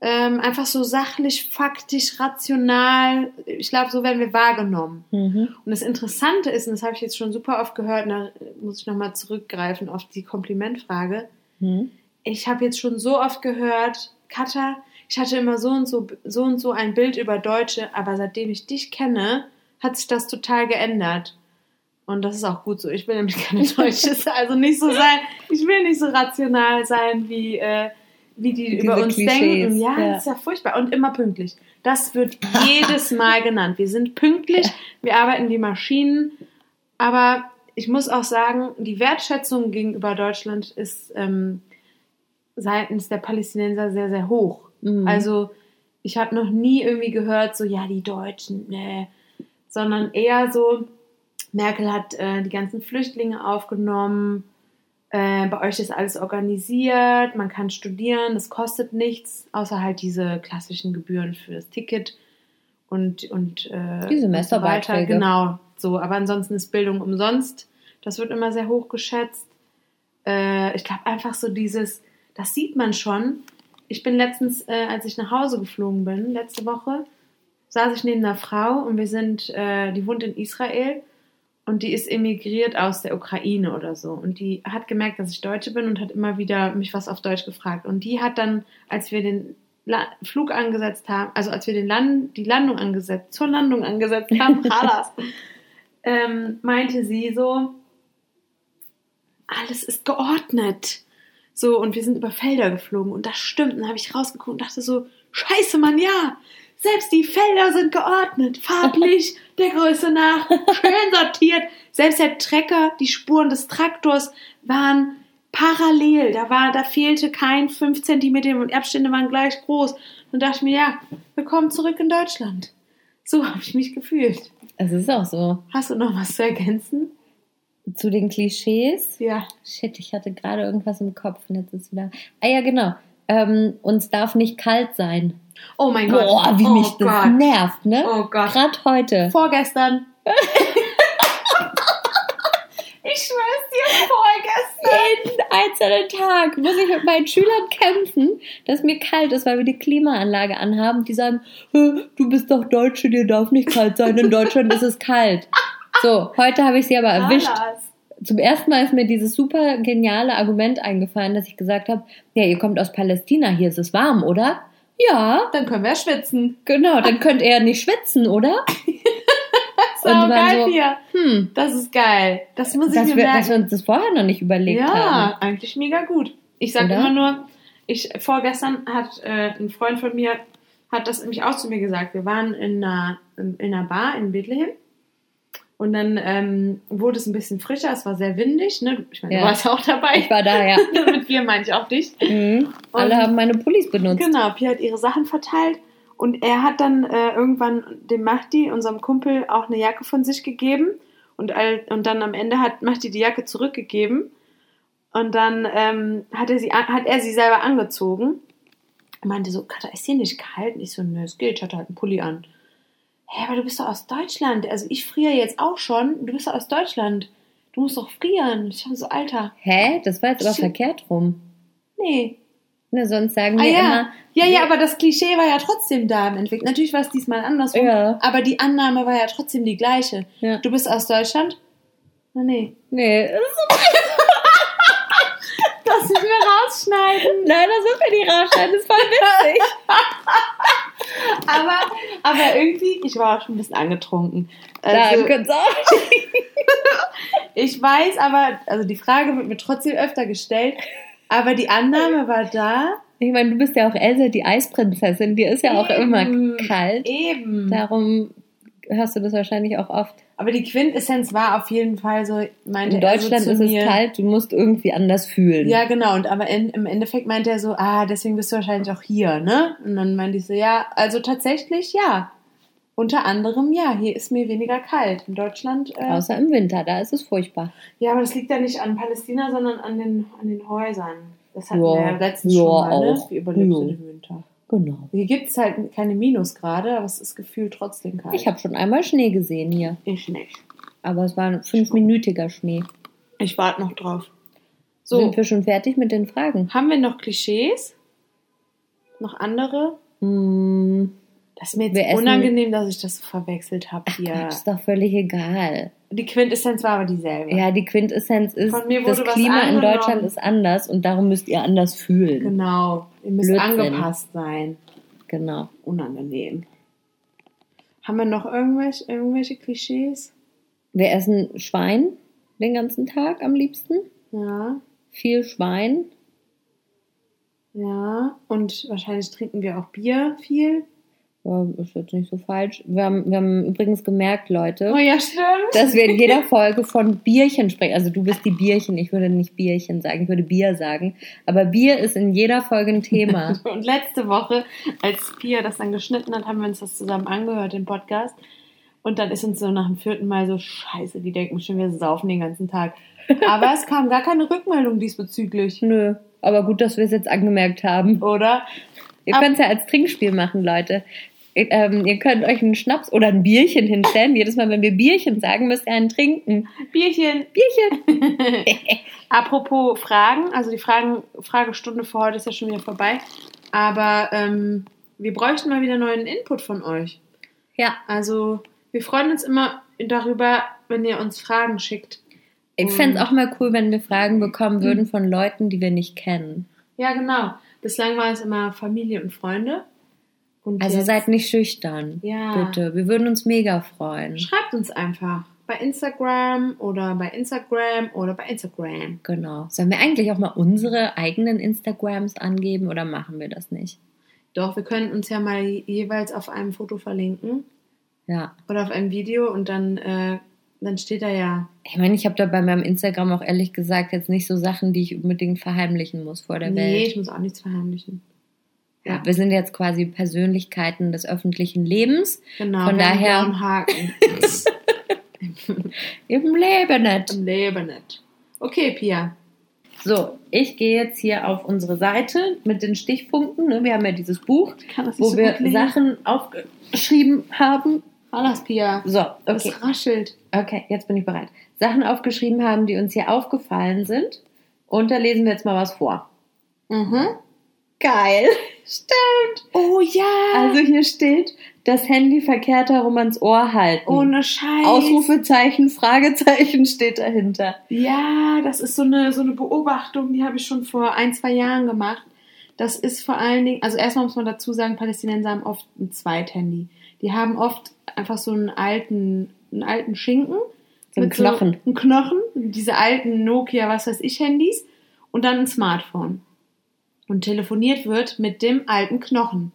Einfach so sachlich, faktisch, rational. Ich glaube, so werden wir wahrgenommen. Mhm. Und das Interessante ist, und das habe ich jetzt schon super oft gehört, und da muss ich nochmal zurückgreifen auf die Komplimentfrage. Mhm. Ich habe jetzt schon so oft gehört, Katja, ich hatte immer so und so ein Bild über Deutsche, aber seitdem ich dich kenne, hat sich das total geändert. Und das ist auch gut so. Ich will nämlich keine Deutsche, also nicht so sein. Ich will nicht so rational sein, wie die über uns Klischees denken. Ja, das ist ja furchtbar. Und immer pünktlich. Das wird jedes Mal genannt. Wir sind pünktlich, wir arbeiten wie Maschinen. Aber ich muss auch sagen, die Wertschätzung gegenüber Deutschland ist seitens der Palästinenser sehr, sehr hoch. Mhm. Also ich habe noch nie irgendwie gehört, so, ja, die Deutschen, ne. Sondern eher so, Merkel hat die ganzen Flüchtlinge aufgenommen, bei euch ist alles organisiert, man kann studieren, das kostet nichts, außer halt diese klassischen Gebühren für das Ticket und die Semesterbeiträge. Und so weiter. Genau, so. Aber ansonsten ist Bildung umsonst. Das wird immer sehr hoch geschätzt. Ich glaube einfach so dieses, das sieht man schon. Ich bin letztens, als ich nach Hause geflogen bin, letzte Woche, saß ich neben einer Frau und wir sind, die wohnt in Israel und die ist emigriert aus der Ukraine oder so. Und die hat gemerkt, dass ich Deutsche bin und hat immer wieder mich was auf Deutsch gefragt. Und die hat dann, als wir den Flug angesetzt haben, also als wir die Landung angesetzt haben, meinte sie so, alles ist geordnet. So, und wir sind über Felder geflogen und das stimmt. Und dann habe ich rausgeguckt und dachte so, scheiße, Mann, ja, selbst die Felder sind geordnet, farblich, der Größe nach, schön sortiert. Selbst der Trecker, die Spuren des Traktors waren parallel. Da fehlte kein 5 cm und die Abstände waren gleich groß. Und dachte ich mir, ja, willkommen zurück in Deutschland. So habe ich mich gefühlt. Es ist auch so. Hast du noch was zu ergänzen? Zu den Klischees? Ja. Shit, ich hatte gerade irgendwas im Kopf und jetzt ist wieder... Ah ja, genau. Uns darf nicht kalt sein. Oh mein Gott. Boah, wie mich das nervt, ne? Oh Gott. Gerade heute. Vorgestern. Ich schwör's dir, vorgestern. Jeden einzelnen Tag muss ich mit meinen Schülern kämpfen, dass mir kalt ist, weil wir die Klimaanlage anhaben. Die sagen, du bist doch Deutsche, dir darf nicht kalt sein. In Deutschland ist es kalt. So, heute habe ich sie aber erwischt. Zum ersten Mal ist mir dieses super geniale Argument eingefallen, dass ich gesagt habe, ja, ihr kommt aus Palästina, hier ist es warm, oder? Ja. Dann können wir schwitzen. Genau, dann könnt ihr ja nicht schwitzen, oder? Das ist geil so, hier. Das ist geil. Das muss ich mir merken. Dass wir uns das vorher noch nicht überlegt haben. Ja, eigentlich mega gut. Ich sage immer nur, vorgestern hat ein Freund von mir, hat das nämlich auch zu mir gesagt. Wir waren in einer Bar in Bethlehem. Und dann wurde es ein bisschen frischer, es war sehr windig, ne? Ich meine, du warst auch dabei. Ich war da, ja. Mit dir meine ich auch dich. Mhm. Alle haben meine Pullis benutzt. Genau, Pia hat ihre Sachen verteilt. Und er hat dann irgendwann dem Marty, unserem Kumpel, auch eine Jacke von sich gegeben. Und dann am Ende hat Marty die Jacke zurückgegeben. Und dann hat er sie selber angezogen. Er meinte so, Katja, ist hier nicht kalt? Und ich so, nö, es geht, ich hatte halt einen Pulli an. Hä, aber du bist doch aus Deutschland. Also ich friere jetzt auch schon. Du bist doch aus Deutschland. Du musst doch frieren. Ich habe so, Alter. Hä? Das war jetzt aber verkehrt rum. Nee. Ne, sonst sagen wir immer... Ja, aber das Klischee war ja trotzdem da im Endeffekt. Natürlich war es diesmal andersrum. Ja. Aber die Annahme war ja trotzdem die gleiche. Ja. Du bist aus Deutschland? Na, nee. Nee. Das müssen wir rausschneiden. Nein, das müssen wir nicht rausschneiden. Das war witzig. Aber irgendwie, ich war auch schon ein bisschen angetrunken. Also, danke. Ich weiß, aber also die Frage wird mir trotzdem öfter gestellt. Aber die Annahme war da. Ich meine, du bist ja auch Elsa, die Eisprinzessin. Dir ist ja auch immer kalt. Eben. Darum hörst du das wahrscheinlich auch oft. Aber die Quintessenz war auf jeden Fall so, meinte er so zu mir. In Deutschland ist es kalt, du musst irgendwie anders fühlen. Ja, genau. Und aber im Endeffekt meinte er so, deswegen bist du wahrscheinlich auch hier, ne? Und dann meinte ich so, ja, also tatsächlich ja. Unter anderem ja, hier ist mir weniger kalt. In Deutschland... Außer im Winter, da ist es furchtbar. Ja, aber das liegt ja nicht an Palästina, sondern an den Häusern. Das hatten wir ja letztens schon mal, ne? Wie überlebst du den Winter? Genau. Hier gibt es halt keine Minusgrade, aber es ist gefühlt trotzdem kalt. Ich habe schon einmal Schnee gesehen hier. Ich nicht. Aber es war ein 5-minütiger Schnee. Ich warte noch drauf. So. Sind wir schon fertig mit den Fragen? Haben wir noch Klischees? Noch andere? Das ist mir jetzt unangenehm, dass ich das verwechselt habe hier. Ach Gott, ist doch völlig egal. Die Quintessenz war aber dieselbe. Ja, die Quintessenz ist, das Klima in Deutschland ist anders und darum müsst ihr anders fühlen. Genau, ihr müsst angepasst sein. Genau. Unangenehm. Haben wir noch irgendwelche Klischees? Wir essen Schwein den ganzen Tag am liebsten. Ja. Viel Schwein. Ja, und wahrscheinlich trinken wir auch Bier viel. Ist jetzt nicht so falsch. Wir haben übrigens gemerkt, Leute, dass wir in jeder Folge von Bierchen sprechen. Also du bist die Bierchen, ich würde nicht Bierchen sagen, ich würde Bier sagen. Aber Bier ist in jeder Folge ein Thema. Und letzte Woche, als Pia das dann geschnitten hat, haben wir uns das zusammen angehört, den Podcast. Und dann ist uns so nach dem 4. Mal so, scheiße, die denken schon, wir saufen den ganzen Tag. Aber es kam gar keine Rückmeldung diesbezüglich. Nö, aber gut, dass wir es jetzt angemerkt haben. Oder? Ihr könnt es ja als Trinkspiel machen, Leute. Ihr könnt euch einen Schnaps oder ein Bierchen hinstellen. Jedes Mal, wenn wir Bierchen sagen, müsst ihr einen trinken. Bierchen. Bierchen. Apropos Fragen. Also die Fragestunde für heute ist ja schon wieder vorbei. Aber wir bräuchten mal wieder neuen Input von euch. Ja. Also wir freuen uns immer darüber, wenn ihr uns Fragen schickt. Ich fände es auch mal cool, wenn wir Fragen bekommen würden von Leuten, die wir nicht kennen. Ja, genau. Bislang war es immer Familie und Freunde. Und also jetzt, seid nicht schüchtern, bitte. Wir würden uns mega freuen. Schreibt uns einfach bei Instagram. Genau. Sollen wir eigentlich auch mal unsere eigenen Instagrams angeben oder machen wir das nicht? Doch, wir können uns ja mal jeweils auf einem Foto verlinken. Ja. Oder auf einem Video und dann steht da ja... Ich meine, ich habe da bei meinem Instagram auch ehrlich gesagt jetzt nicht so Sachen, die ich unbedingt verheimlichen muss vor der Welt. Nee, ich muss auch nichts verheimlichen. Ja, wir sind jetzt quasi Persönlichkeiten des öffentlichen Lebens. Genau, von daher im Haken. Im Leben nicht. Okay, Pia. So, ich gehe jetzt hier auf unsere Seite mit den Stichpunkten. Wir haben ja dieses Buch, wo wir Sachen aufgeschrieben haben. Alles, Pia. So, okay. Das raschelt. Okay, jetzt bin ich bereit. Sachen aufgeschrieben haben, die uns hier aufgefallen sind. Und da lesen wir jetzt mal was vor. Mhm. Geil. Stimmt. Oh ja. Also hier steht, das Handy verkehrt herum ans Ohr halten. Ohne Scheiß. Ausrufezeichen, Fragezeichen steht dahinter. Ja, das ist so eine Beobachtung, die habe ich schon vor 1-2 Jahren gemacht. Das ist vor allen Dingen, also erstmal muss man dazu sagen, Palästinenser haben oft ein Zweithandy. Die haben oft einfach so einen alten Schinken. So einen Knochen. So einen Knochen, diese alten Nokia, was weiß ich, Handys. Und dann ein Smartphone. Und telefoniert wird mit dem alten Knochen.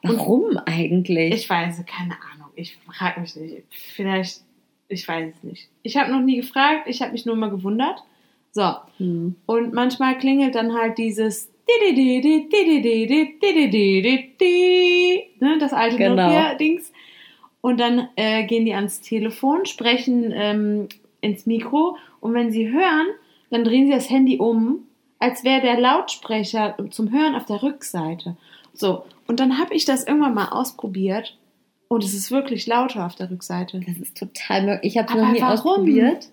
Und warum eigentlich? Ich weiß, keine Ahnung. Ich frage mich nicht. Vielleicht, ich weiß es nicht. Ich habe noch nie gefragt. Ich habe mich nur mal gewundert. So. Und manchmal klingelt dann halt dieses das alte Nokia-Dings. Und dann gehen die ans Telefon, sprechen ins Mikro. Und wenn sie hören, dann drehen sie das Handy um, als wäre der Lautsprecher zum Hören auf der Rückseite. So, und dann habe ich das irgendwann mal ausprobiert und es ist wirklich lauter auf der Rückseite. Das ist total möglich. Ich habe es noch nie ausprobiert.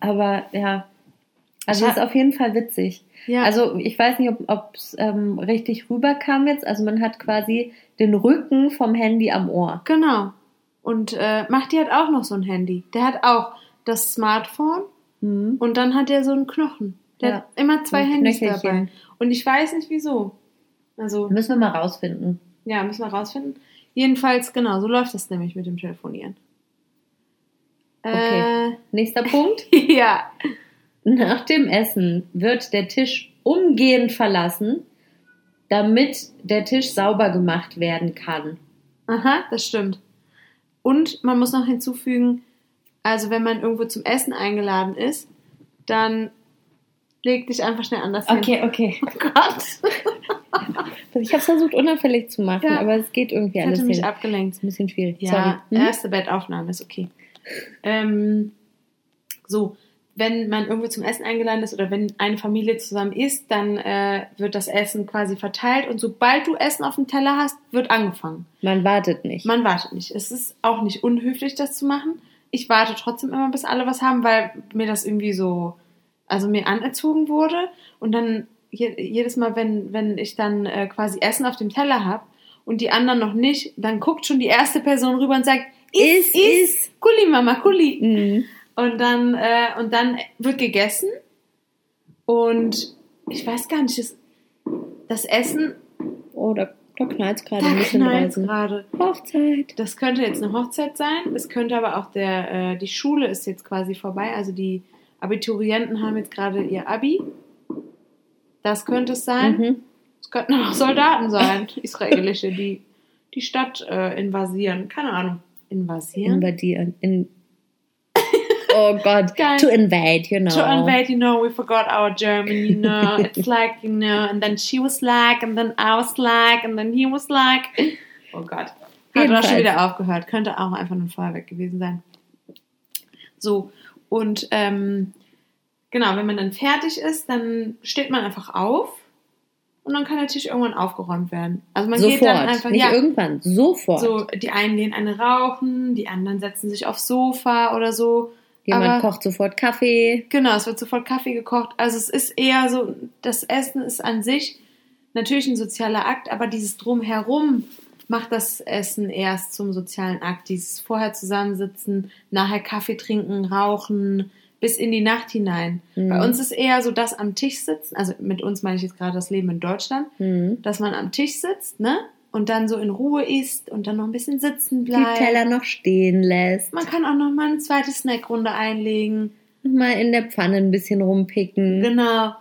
Aber ja, also es ist auf jeden Fall witzig. Ja. Also ich weiß nicht, ob es richtig rüberkam jetzt. Also man hat quasi den Rücken vom Handy am Ohr. Genau. Und Marty hat auch noch so ein Handy. Der hat auch das Smartphone und dann hat er so einen Knochen. Der hat immer 2 Handys dabei. Und ich weiß nicht, wieso. Also müssen wir mal rausfinden. Ja, müssen wir rausfinden. Jedenfalls, genau, so läuft das nämlich mit dem Telefonieren. Okay, nächster Punkt. Ja. Nach dem Essen wird der Tisch umgehend verlassen, damit der Tisch sauber gemacht werden kann. Aha, das stimmt. Und man muss noch hinzufügen, also wenn man irgendwo zum Essen eingeladen ist, dann leg dich einfach schnell anders hin. Okay. Oh Gott. Ich habe versucht, unauffällig zu machen, aber es geht irgendwie das alles hin. Ich hatte mich abgelenkt. Ist ein bisschen schwierig. Ja, sorry. Erste Bettaufnahme ist okay. So, wenn man irgendwo zum Essen eingeladen ist oder wenn eine Familie zusammen isst, dann wird das Essen quasi verteilt und sobald du Essen auf dem Teller hast, wird angefangen. Man wartet nicht. Es ist auch nicht unhöflich, das zu machen. Ich warte trotzdem immer, bis alle was haben, weil mir das irgendwie so, also mir anerzogen wurde. Und dann jedes Mal, wenn ich dann quasi Essen auf dem Teller habe und die anderen noch nicht, dann guckt schon die erste Person rüber und sagt, iss, Kuli, Mama, Kuli. Mhm. Und dann wird gegessen und ich weiß gar nicht, das Essen... Oh, da knallt's gerade ein bisschen gerade. Hochzeit. Das könnte jetzt eine Hochzeit sein, es könnte aber auch die Schule ist jetzt quasi vorbei, also die Abiturienten haben jetzt gerade ihr Abi. Das könnte es sein. Mhm. Es könnten auch Soldaten sein, israelische, die Stadt invasieren. Keine Ahnung. Invadieren. Oh God, guys, to invade, we forgot our German, it's like, and then she was like, and then I was like, and then he was like, oh Gott, hat auch schon wieder aufgehört, könnte auch einfach ein Feuerwerk gewesen sein. So, und genau, wenn man dann fertig ist, dann steht man einfach auf und dann kann der Tisch irgendwann aufgeräumt werden. Also man sofort, geht dann einfach, nicht irgendwann, sofort. So, die einen gehen eine rauchen, die anderen setzen sich aufs Sofa oder so. Jemand kocht sofort Kaffee. Genau, es wird sofort Kaffee gekocht. Also es ist eher so, das Essen ist an sich natürlich ein sozialer Akt, aber dieses Drumherum macht das Essen erst zum sozialen Akt. Dieses vorher zusammensitzen, nachher Kaffee trinken, rauchen, bis in die Nacht hinein. Mhm. Bei uns ist eher so das am Tisch sitzen, also mit uns meine ich jetzt gerade das Leben in Deutschland, dass man am Tisch sitzt, ne? Und dann so in Ruhe isst und dann noch ein bisschen sitzen bleibt. Die Teller noch stehen lässt. Man kann auch noch mal eine zweite Snackrunde einlegen. Und mal in der Pfanne ein bisschen rumpicken. Genau.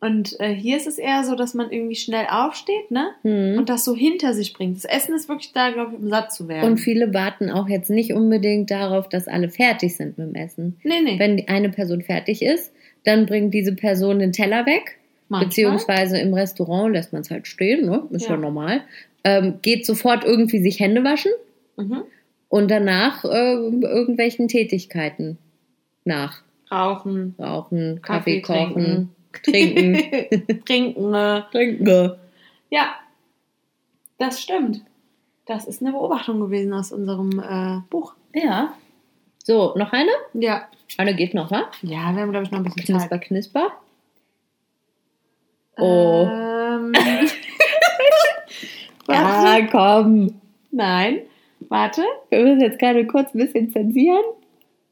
Und hier ist es eher so, dass man irgendwie schnell aufsteht, ne? Mhm. Und das so hinter sich bringt. Das Essen ist wirklich da, glaube ich, um satt zu werden. Und viele warten auch jetzt nicht unbedingt darauf, dass alle fertig sind mit dem Essen. Nee. Wenn eine Person fertig ist, dann bringt diese Person den Teller weg. Manchmal. Beziehungsweise im Restaurant lässt man es halt stehen, ne? Ist ja normal. Geht sofort irgendwie sich Hände waschen und danach irgendwelchen Tätigkeiten nach. Rauchen, Kaffee kochen, trinken. Trinken. Ja, das stimmt. Das ist eine Beobachtung gewesen aus unserem Buch. Ja. So, noch eine? Ja. Eine geht noch, ne? Ja, wir haben, glaube ich, noch ein bisschen Zeit. Knusper. Oh. Ah, komm. Nein, warte. Wir müssen jetzt gerade kurz ein bisschen zensieren.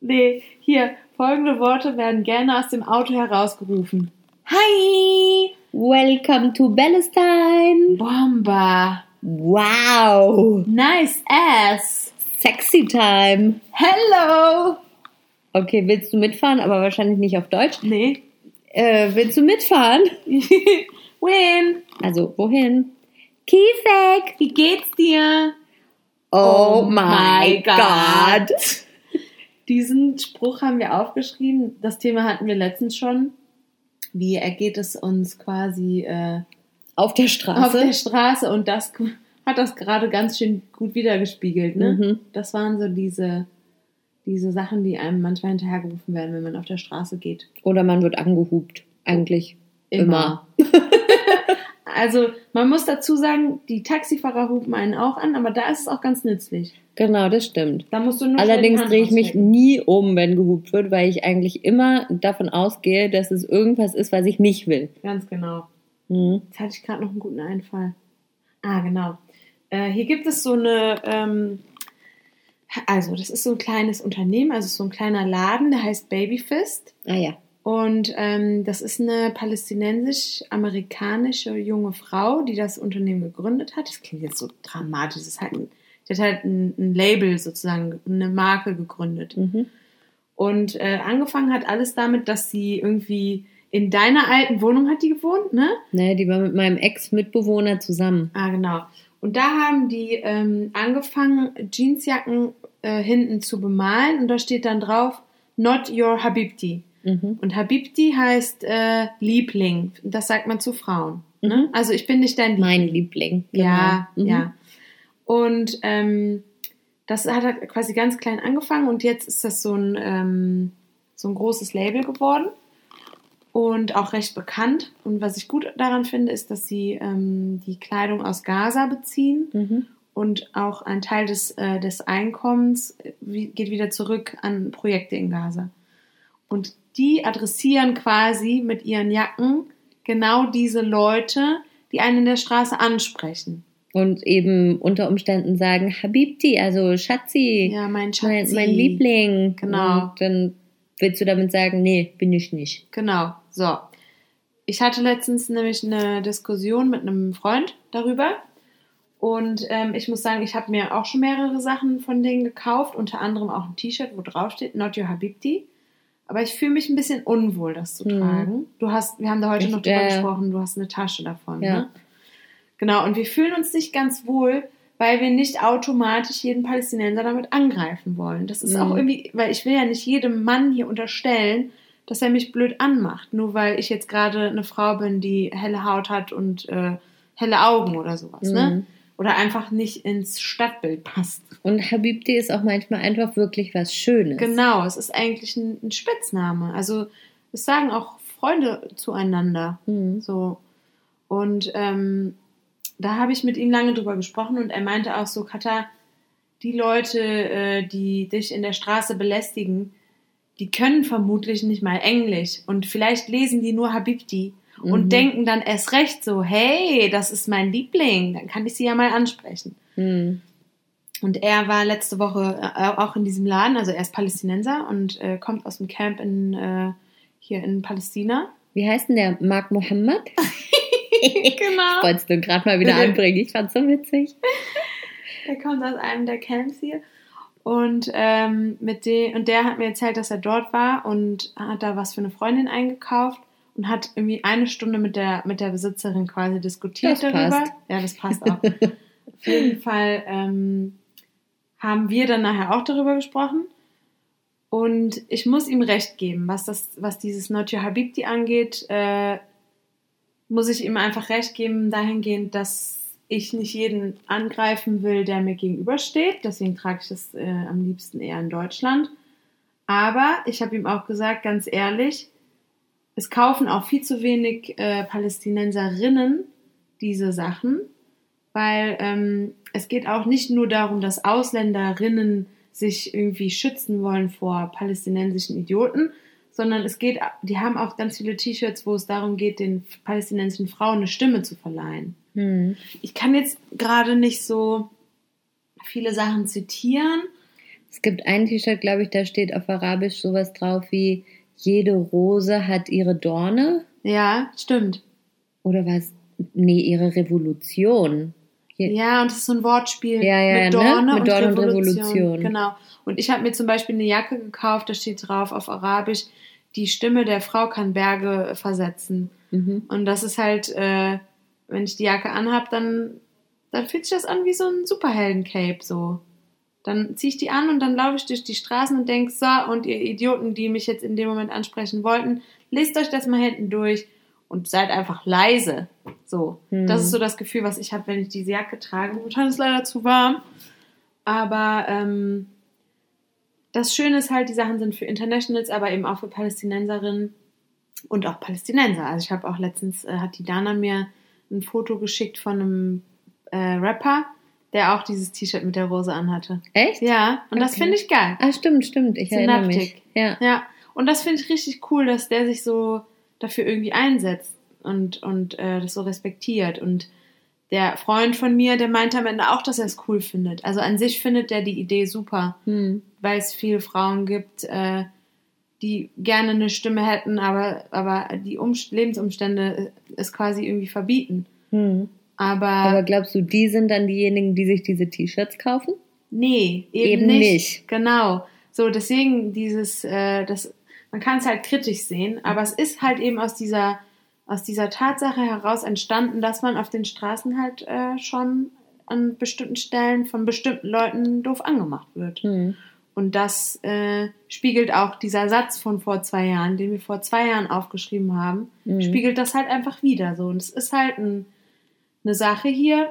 Nee, hier. Folgende Worte werden gerne aus dem Auto herausgerufen. Hi! Welcome to Palestine! Bomba! Wow! Nice ass! Sexy time! Hello! Okay, willst du mitfahren? Aber wahrscheinlich nicht auf Deutsch. Nee. Willst du mitfahren? Wohin? Also, wohin? Kiesek, wie geht's dir? Oh my God! Diesen Spruch haben wir aufgeschrieben. Das Thema hatten wir letztens schon. Wie ergeht es uns quasi auf der Straße? Auf der Straße. Und das hat das gerade ganz schön gut wiedergespiegelt. Ne? Mhm. Das waren so diese Sachen, die einem manchmal hinterhergerufen werden, wenn man auf der Straße geht. Oder man wird angehupt. Eigentlich immer. Also man muss dazu sagen, die Taxifahrer hupen einen auch an, aber da ist es auch ganz nützlich. Genau, das stimmt. Da musst du nur Allerdings drehe ich mich nie um, wenn gehupt wird, weil ich eigentlich immer davon ausgehe, dass es irgendwas ist, was ich nicht will. Ganz genau. Jetzt hatte ich gerade noch einen guten Einfall. Ah, genau. Hier gibt es so eine, also das ist so ein kleines Unternehmen, also so ein kleiner Laden, der heißt Babyfist. Ah ja. Und das ist eine palästinensisch-amerikanische junge Frau, die das Unternehmen gegründet hat. Das klingt jetzt so dramatisch. Die hat halt ein Label sozusagen, eine Marke gegründet. Mhm. Und angefangen hat alles damit, dass sie irgendwie in deiner alten Wohnung hat die gewohnt, ne? Ne, die war mit meinem Ex-Mitbewohner zusammen. Ah, genau. Und da haben die angefangen, Jeansjacken hinten zu bemalen und da steht dann drauf, not your Habibti. Mhm. Und Habibti heißt Liebling. Das sagt man zu Frauen. Mhm. Ne? Also ich bin nicht dein Liebling. Mein Liebling. Genau. Ja, mhm. ja. Und das hat quasi ganz klein angefangen und jetzt ist das so ein großes Label geworden und auch recht bekannt. Und was ich gut daran finde, ist, dass sie die Kleidung aus Gaza beziehen mhm. und auch ein Teil des Einkommens geht wieder zurück an Projekte in Gaza. Und die adressieren quasi mit ihren Jacken genau diese Leute, die einen in der Straße ansprechen. Und eben unter Umständen sagen, Habibti, also Schatzi. Ja, mein Schatzi. Mein Liebling. Genau. Und dann willst du damit sagen, nee, bin ich nicht. Genau, so. Ich hatte letztens nämlich eine Diskussion mit einem Freund darüber. Und ich muss sagen, ich habe mir auch schon mehrere Sachen von denen gekauft. Unter anderem auch ein T-Shirt, wo drauf steht, Not Your Habibti. Aber ich fühle mich ein bisschen unwohl, das zu tragen. Wir haben da heute noch drüber gesprochen, du hast eine Tasche davon, ja. ne? Genau, und wir fühlen uns nicht ganz wohl, weil wir nicht automatisch jeden Palästinenser damit angreifen wollen. Das ist auch irgendwie, weil ich will ja nicht jedem Mann hier unterstellen, dass er mich blöd anmacht, nur weil ich jetzt gerade eine Frau bin, die helle Haut hat und helle Augen oder sowas, ne? Oder einfach nicht ins Stadtbild passt. Und Habibti ist auch manchmal einfach wirklich was Schönes. Genau, es ist eigentlich ein Spitzname. Also das sagen auch Freunde zueinander. Mhm. So. Und da habe ich mit ihm lange drüber gesprochen und er meinte auch so, Katja, die Leute, die dich in der Straße belästigen, die können vermutlich nicht mal Englisch und vielleicht lesen die nur Habibti und denken dann erst recht so, hey, das ist mein Liebling, dann kann ich sie ja mal ansprechen. Mhm. Und er war letzte Woche auch in diesem Laden, also er ist Palästinenser und kommt aus dem Camp hier in Palästina. Wie heißt denn der? Mark Mohammed? Genau. Ich wollte es nur gerade mal wieder anbringen. Ich fand es so witzig. Der kommt aus einem der Camps hier. Und, der hat mir erzählt, dass er dort war und hat da was für eine Freundin eingekauft und hat irgendwie eine Stunde mit der Besitzerin quasi diskutiert darüber. Passt. Ja, das passt auch. Auf jeden Fall haben wir dann nachher auch darüber gesprochen. Und ich muss ihm recht geben, was dieses Not Your Habibti angeht, muss ich ihm einfach recht geben, dahingehend, dass ich nicht jeden angreifen will, der mir gegenübersteht. Deswegen trage ich das am liebsten eher in Deutschland. Aber ich habe ihm auch gesagt, ganz ehrlich, es kaufen auch viel zu wenig Palästinenserinnen diese Sachen, weil es geht auch nicht nur darum, dass Ausländerinnen sich irgendwie schützen wollen vor palästinensischen Idioten, sondern die haben auch ganz viele T-Shirts, wo es darum geht, den palästinensischen Frauen eine Stimme zu verleihen. Hm. Ich kann jetzt gerade nicht so viele Sachen zitieren. Es gibt ein T-Shirt, glaube ich, da steht auf Arabisch sowas drauf wie, jede Rose hat ihre Dorne. Ja, stimmt. Oder was? Nee, ihre Revolution. Ja, und das ist so ein Wortspiel mit Dorne, ne? Mit Dorne und Revolution. Genau. Und ich habe mir zum Beispiel eine Jacke gekauft, da steht drauf auf Arabisch, die Stimme der Frau kann Berge versetzen. Mhm. Und das ist halt, wenn ich die Jacke anhabe, dann fühlt sich das an wie so ein Superhelden-Cape. So. Dann ziehe ich die an und dann laufe ich durch die Straßen und denke, so, und ihr Idioten, die mich jetzt in dem Moment ansprechen wollten, lest euch das mal hinten durch und seid einfach leise. So. Mhm. Das ist so das Gefühl, was ich habe, wenn ich diese Jacke trage. Momentan ist es leider zu warm. Aber das Schöne ist halt, die Sachen sind für Internationals, aber eben auch für Palästinenserinnen und auch Palästinenser. Also ich habe auch letztens, hat die Dana mir ein Foto geschickt von einem Rapper, der auch dieses T-Shirt mit der Rose anhatte. Echt? Ja, und das finde ich geil. Ah, stimmt, ich erinnere mich. Ja. Und das finde ich richtig cool, dass der sich so dafür irgendwie einsetzt und das so respektiert. Und der Freund von mir, der meinte am Ende auch, dass er es cool findet. Also an sich findet er die Idee super, weil es viele Frauen gibt, die gerne eine Stimme hätten, aber die Lebensumstände es quasi irgendwie verbieten. Hm. Aber glaubst du, die sind dann diejenigen, die sich diese T-Shirts kaufen? Nee, eben nicht. Genau. So, deswegen man kann es halt kritisch sehen, aber es ist halt eben aus dieser Tatsache heraus entstanden, dass man auf den Straßen halt schon an bestimmten Stellen von bestimmten Leuten doof angemacht wird. Mhm. Und das spiegelt auch dieser Satz von vor 2 Jahren, den wir vor 2 Jahren aufgeschrieben haben, spiegelt das halt einfach wieder so. Und es ist halt eine Sache hier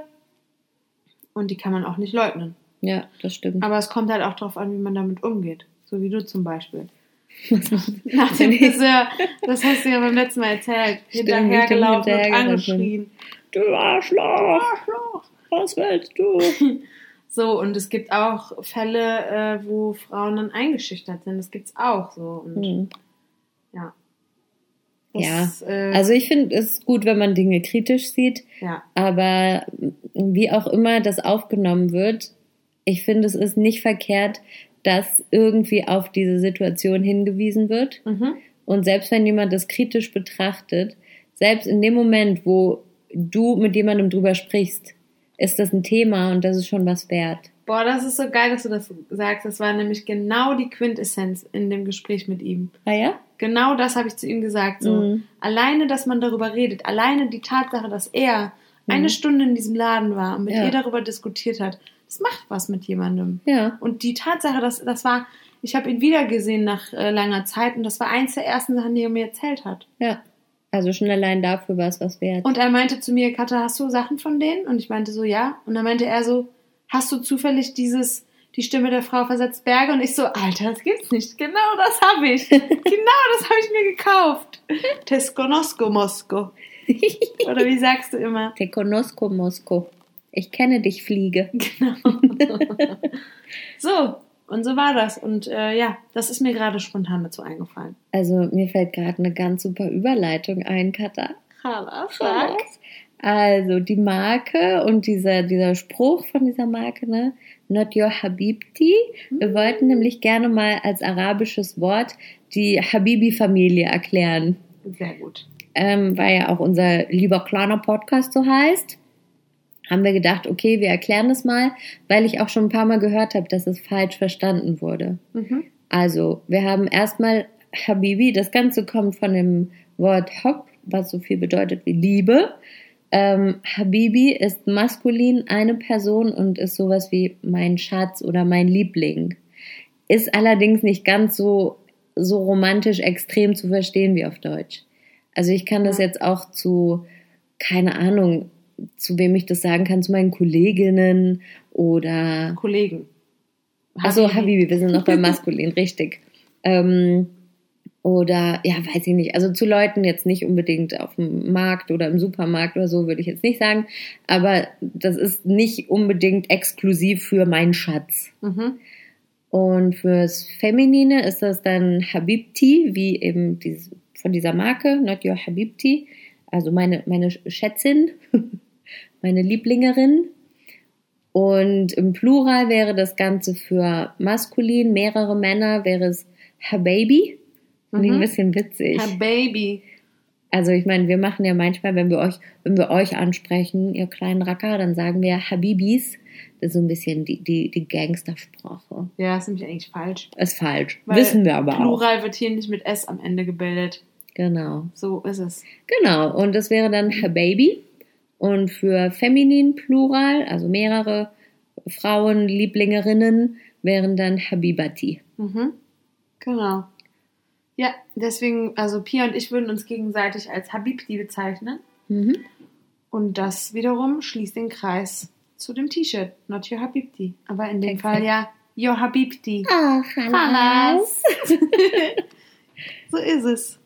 und die kann man auch nicht leugnen. Ja, das stimmt. Aber es kommt halt auch drauf an, wie man damit umgeht. So wie du zum Beispiel. Nach dem Friseur, das hast du ja beim letzten Mal erzählt, hinterhergelaufen und angeschrien. Du Arschloch! Arschloch! Was willst du? So, und es gibt auch Fälle, wo Frauen dann eingeschüchtert sind. Das gibt's auch so. Und ja. Das, also ich finde es gut, wenn man Dinge kritisch sieht. Ja. Aber wie auch immer das aufgenommen wird, ich finde, es ist nicht verkehrt, dass irgendwie auf diese Situation hingewiesen wird. Mhm. Und selbst wenn jemand das kritisch betrachtet, selbst in dem Moment, wo du mit jemandem drüber sprichst, ist das ein Thema und das ist schon was wert. Boah, das ist so geil, dass du das sagst. Das war nämlich genau die Quintessenz in dem Gespräch mit ihm. Ah ja? Genau das habe ich zu ihm gesagt. So. Alleine, dass man darüber redet, alleine die Tatsache, dass er eine Stunde in diesem Laden war und mit ihr darüber diskutiert hat, das macht was mit jemandem. Ja. Und die Tatsache, dass das war, ich habe ihn wiedergesehen nach langer Zeit und das war eins der ersten Sachen, die er mir erzählt hat. Ja. Also schon allein dafür war es was wert. Und er meinte zu mir, Katja, hast du Sachen von denen? Und ich meinte so, ja. Und dann meinte er so, hast du zufällig dieses, die Stimme der Frau versetzt Berge? Und ich so, Alter, das gibt's nicht. Genau das habe ich. Genau das habe ich mir gekauft. Tesconosco Mosko. Oder wie sagst du immer? Tesconosco Mosko. Ich kenne dich, Fliege. Genau. So. Und so war das. Und ja, das ist mir gerade spontan dazu eingefallen. Also mir fällt gerade eine ganz super Überleitung ein, Katja. Also die Marke und dieser Spruch von dieser Marke, ne? Not your Habibti. Wir wollten nämlich gerne mal als arabisches Wort die Habibi-Familie erklären. Sehr gut. Weil ja auch unser lieber kleiner Podcast so heißt. Haben wir gedacht, okay, wir erklären das mal, weil ich auch schon ein paar Mal gehört habe, dass es falsch verstanden wurde. Mhm. Also, wir haben erstmal Habibi, das Ganze kommt von dem Wort Hob, was so viel bedeutet wie Liebe. Habibi ist maskulin, eine Person und ist sowas wie mein Schatz oder mein Liebling. Ist allerdings nicht ganz so romantisch extrem zu verstehen wie auf Deutsch. Also ich kann das jetzt auch zu, keine Ahnung, zu wem ich das sagen kann, zu meinen Kolleginnen oder... Kollegen. Achso, Habibi, wir sind noch beim Maskulin, richtig. Oder, ja, weiß ich nicht, also zu Leuten jetzt nicht unbedingt auf dem Markt oder im Supermarkt oder so, würde ich jetzt nicht sagen, aber das ist nicht unbedingt exklusiv für meinen Schatz. Mhm. Und fürs Feminine ist das dann Habibti, wie eben von dieser Marke, Not Your Habibti, also meine Schätzin, meine Lieblingerin. Und im Plural wäre das Ganze für maskulin, mehrere Männer, wäre es Hababy. Finde ich ein bisschen witzig. Hababy. Also ich meine, wir machen ja manchmal, wenn wir euch ansprechen, ihr kleinen Racker, dann sagen wir Habibis. Das ist so ein bisschen die Gangstersprache. Ja, ist nämlich eigentlich falsch. Ist falsch, weil wissen wir aber Plural auch. Plural wird hier nicht mit S am Ende gebildet. Genau. So ist es. Genau, und das wäre dann Hababy. Und für Feminin Plural, also mehrere Frauen, Lieblingerinnen, wären dann Habibati. Mhm. Genau. Ja, deswegen, also Pia und ich würden uns gegenseitig als Habibti bezeichnen. Mhm. Und das wiederum schließt den Kreis zu dem T-Shirt. Not your Habibti. Aber in dem Fall ja, your Habibti. Oh, Halas. So ist es.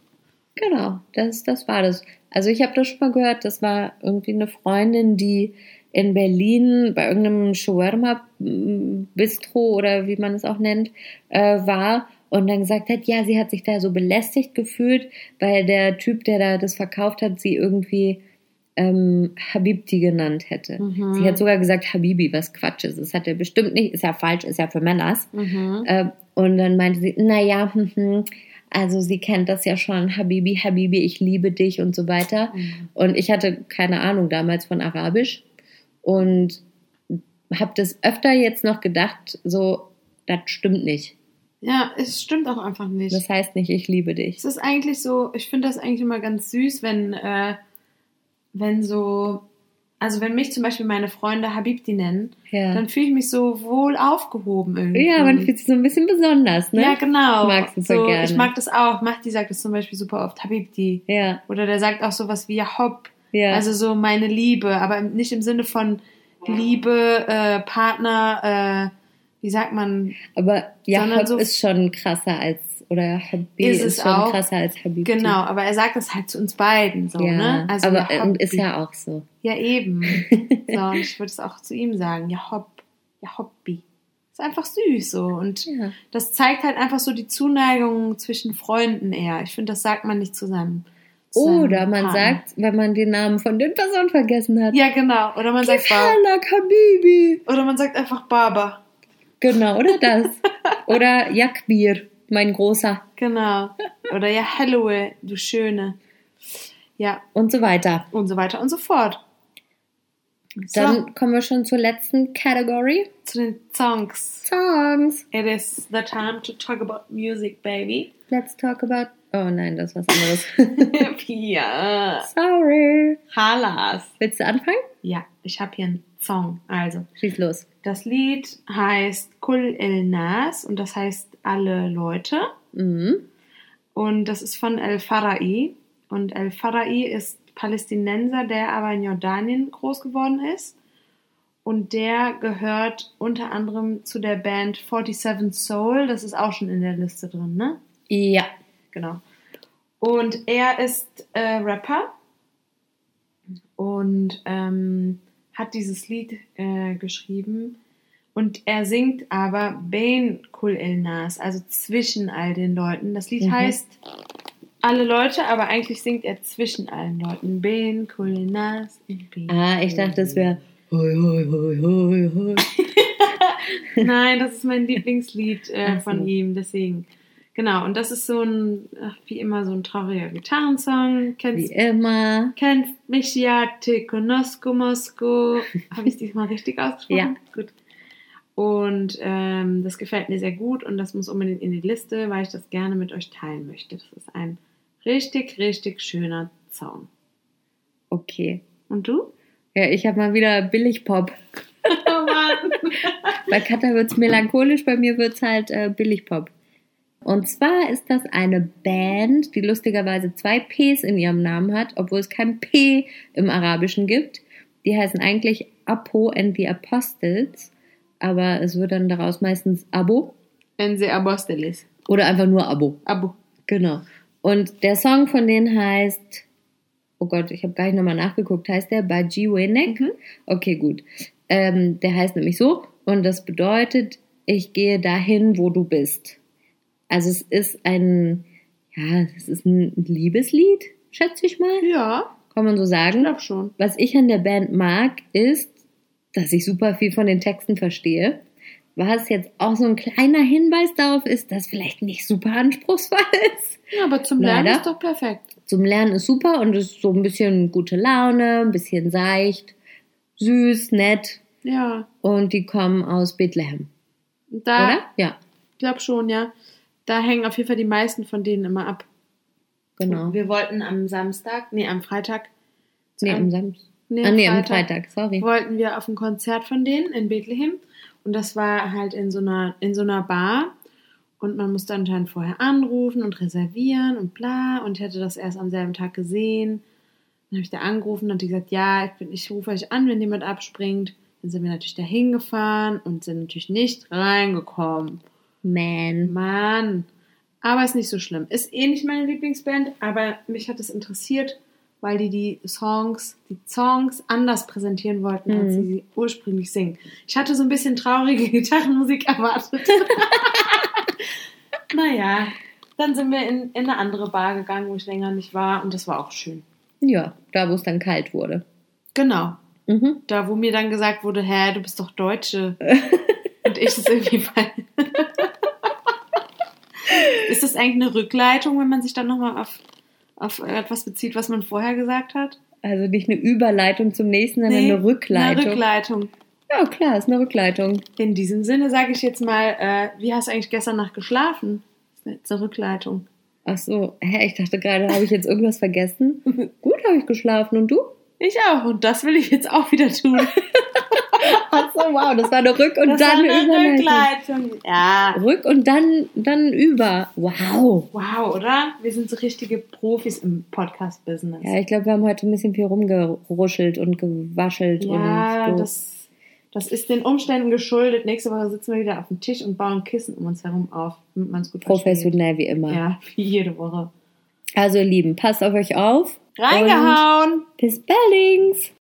Genau, das war das. Also ich habe das schon mal gehört, das war irgendwie eine Freundin, die in Berlin bei irgendeinem Shawarma-Bistro oder wie man es auch nennt, war und dann gesagt hat, ja, sie hat sich da so belästigt gefühlt, weil der Typ, der da das verkauft hat, sie irgendwie Habibti genannt hätte. Mhm. Sie hat sogar gesagt, Habibi, was Quatsch ist. Das hat er bestimmt nicht, ist ja falsch, ist ja für Männers. Mhm. Und dann meinte sie, naja, also sie kennt das ja schon, Habibi, Habibi, ich liebe dich und so weiter. Mhm. Und ich hatte keine Ahnung damals von Arabisch und habe das öfter jetzt noch gedacht, so, das stimmt nicht. Ja, es stimmt auch einfach nicht. Das heißt nicht, ich liebe dich. Es ist eigentlich so, ich finde das eigentlich immer ganz süß, wenn so also wenn mich zum Beispiel meine Freunde Habibti nennen, ja, dann fühle ich mich so wohl aufgehoben irgendwie. Ja, man fühlt sich so ein bisschen besonders, ne? Ja, genau. Magst du so gerne. Ich mag das auch. Marty sagt das zum Beispiel super oft, Habibti. Ja. Oder der sagt auch sowas wie Hopp. Ja. Also so meine Liebe, aber nicht im Sinne von Liebe, Partner, wie sagt man? Aber ja, Hopp so ist schon krasser als, oder Habibi ist schon auch krasser als Habibti. Genau, aber er sagt das halt zu uns beiden so, ja, ne? Also aber ja, ist ja auch so. Ja, eben. So, und ich würde es auch zu ihm sagen, ja, Hopp, ja, Hobby. Ist einfach süß so und ja, das zeigt halt einfach so die Zuneigung zwischen Freunden eher. Ich finde, das sagt man nicht zusammen. Oder man sagt, wenn man den Namen von den Personen vergessen hat. Ja, genau. Oder man sagt Habibi. Oder man sagt einfach Baba. Genau, oder das. Oder Jakbir, mein Großer. Genau. Oder ja, Helloe, du Schöne. Ja. Und so weiter. Und so weiter und so fort. So. Dann kommen wir schon zur letzten Kategorie. Zu den Songs. Songs. It is the time to talk about music, baby. Let's talk about... Oh nein, das ist was anderes. Pia. Sorry. Halas. Willst du anfangen? Ja, ich habe hier einen Song. Also. Schieß los. Das Lied heißt Kul el Nas und das heißt alle Leute. Mhm. Und das ist von El Farai. Und El Farai ist Palästinenser, der aber in Jordanien groß geworden ist. Und der gehört unter anderem zu der Band 47 Soul. Das ist auch schon in der Liste drin, ne? Ja. Genau. Und er ist Rapper und hat dieses Lied geschrieben. Und er singt aber Bain Kul el Nas, also zwischen all den Leuten. Das Lied heißt alle Leute, aber eigentlich singt er zwischen allen Leuten. Bain Kul el Nas. Ah, ich dachte, das wäre hoi, hoi, hoi, hoi, hoi. Nein, das ist mein Lieblingslied von ihm, deswegen... Genau, und das ist so ein, wie immer, so ein trauriger Gitarrensong. Kennst, wie immer. Kennst mich ja, te conosco Mosco. Habe ich diesmal richtig ausgesprochen? Ja. Gut. Und das gefällt mir sehr gut und das muss unbedingt in die Liste, weil ich das gerne mit euch teilen möchte. Das ist ein richtig, richtig schöner Song. Okay. Und du? Ja, ich habe mal wieder Billigpop. Oh Mann. Bei Katja wird es melancholisch, bei mir wird es halt Billigpop. Und zwar ist das eine Band, die lustigerweise 2 Ps in ihrem Namen hat, obwohl es kein P im Arabischen gibt. Die heißen eigentlich Apo and the Apostles, aber es wird dann daraus meistens Abo. And the Apostles. Oder einfach nur Abo. Abo. Genau. Und der Song von denen heißt, oh Gott, ich habe gar nicht nochmal nachgeguckt, heißt der Baji Weneck? Mhm. Okay, gut. Der heißt nämlich so und das bedeutet, ich gehe dahin, wo du bist. Also es ist ein Liebeslied, schätze ich mal. Ja. Kann man so sagen. Ich glaube schon. Was ich an der Band mag, ist, dass ich super viel von den Texten verstehe. Was jetzt auch so ein kleiner Hinweis darauf ist, dass vielleicht nicht super anspruchsvoll ist. Ja, aber zum Lernen ist doch perfekt. Zum Lernen ist super und ist so ein bisschen gute Laune, ein bisschen seicht, süß, nett. Ja. Und die kommen aus Bethlehem. Da, oder? Ja. Ich glaube schon, ja. Da hängen auf jeden Fall die meisten von denen immer ab. Genau. Wir wollten am Freitag wollten wir auf ein Konzert von denen in Bethlehem. Und das war halt in so einer Bar. Und man musste anscheinend vorher anrufen und reservieren und bla. Und ich hatte das erst am selben Tag gesehen. Dann habe ich da angerufen und die gesagt, ja, ich rufe euch an, wenn jemand abspringt. Dann sind wir natürlich da hingefahren und sind natürlich nicht reingekommen. Mann. Aber ist nicht so schlimm. Ist eh nicht meine Lieblingsband, aber mich hat es interessiert, weil die Songs anders präsentieren wollten, als sie ursprünglich singen. Ich hatte so ein bisschen traurige Gitarrenmusik erwartet. Naja, dann sind wir in eine andere Bar gegangen, wo ich länger nicht war und das war auch schön. Ja, da wo es dann kalt wurde. Genau. Mhm. Da wo mir dann gesagt wurde, hä, du bist doch Deutsche. Und ich das irgendwie falsch. Ist das eigentlich eine Rückleitung, wenn man sich dann nochmal auf etwas bezieht, was man vorher gesagt hat? Also nicht eine Überleitung zum nächsten, sondern eine Rückleitung. Eine Rückleitung. Ja, klar, ist eine Rückleitung. In diesem Sinne sage ich jetzt mal, wie hast du eigentlich gestern Nacht geschlafen? Das ist eine Rückleitung. Ach so, ich dachte gerade, habe ich jetzt irgendwas vergessen? Gut habe ich geschlafen und du? Ich auch. Und das will ich jetzt auch wieder tun. Achso, wow, das war eine Rück- und das dann Überleitung. Ja. Rück- und dann über. Wow. Wow, oder? Wir sind so richtige Profis im Podcast-Business. Ja, ich glaube, wir haben heute ein bisschen viel rumgeruschelt und gewaschelt. Ja, und so. Das ist den Umständen geschuldet. Nächste Woche sitzen wir wieder auf dem Tisch und bauen Kissen um uns herum auf, damit man es gut versteht. Professionell wie immer. Ja, wie jede Woche. Also, ihr Lieben, passt auf euch auf. Reingehauen! Und bis Bellings!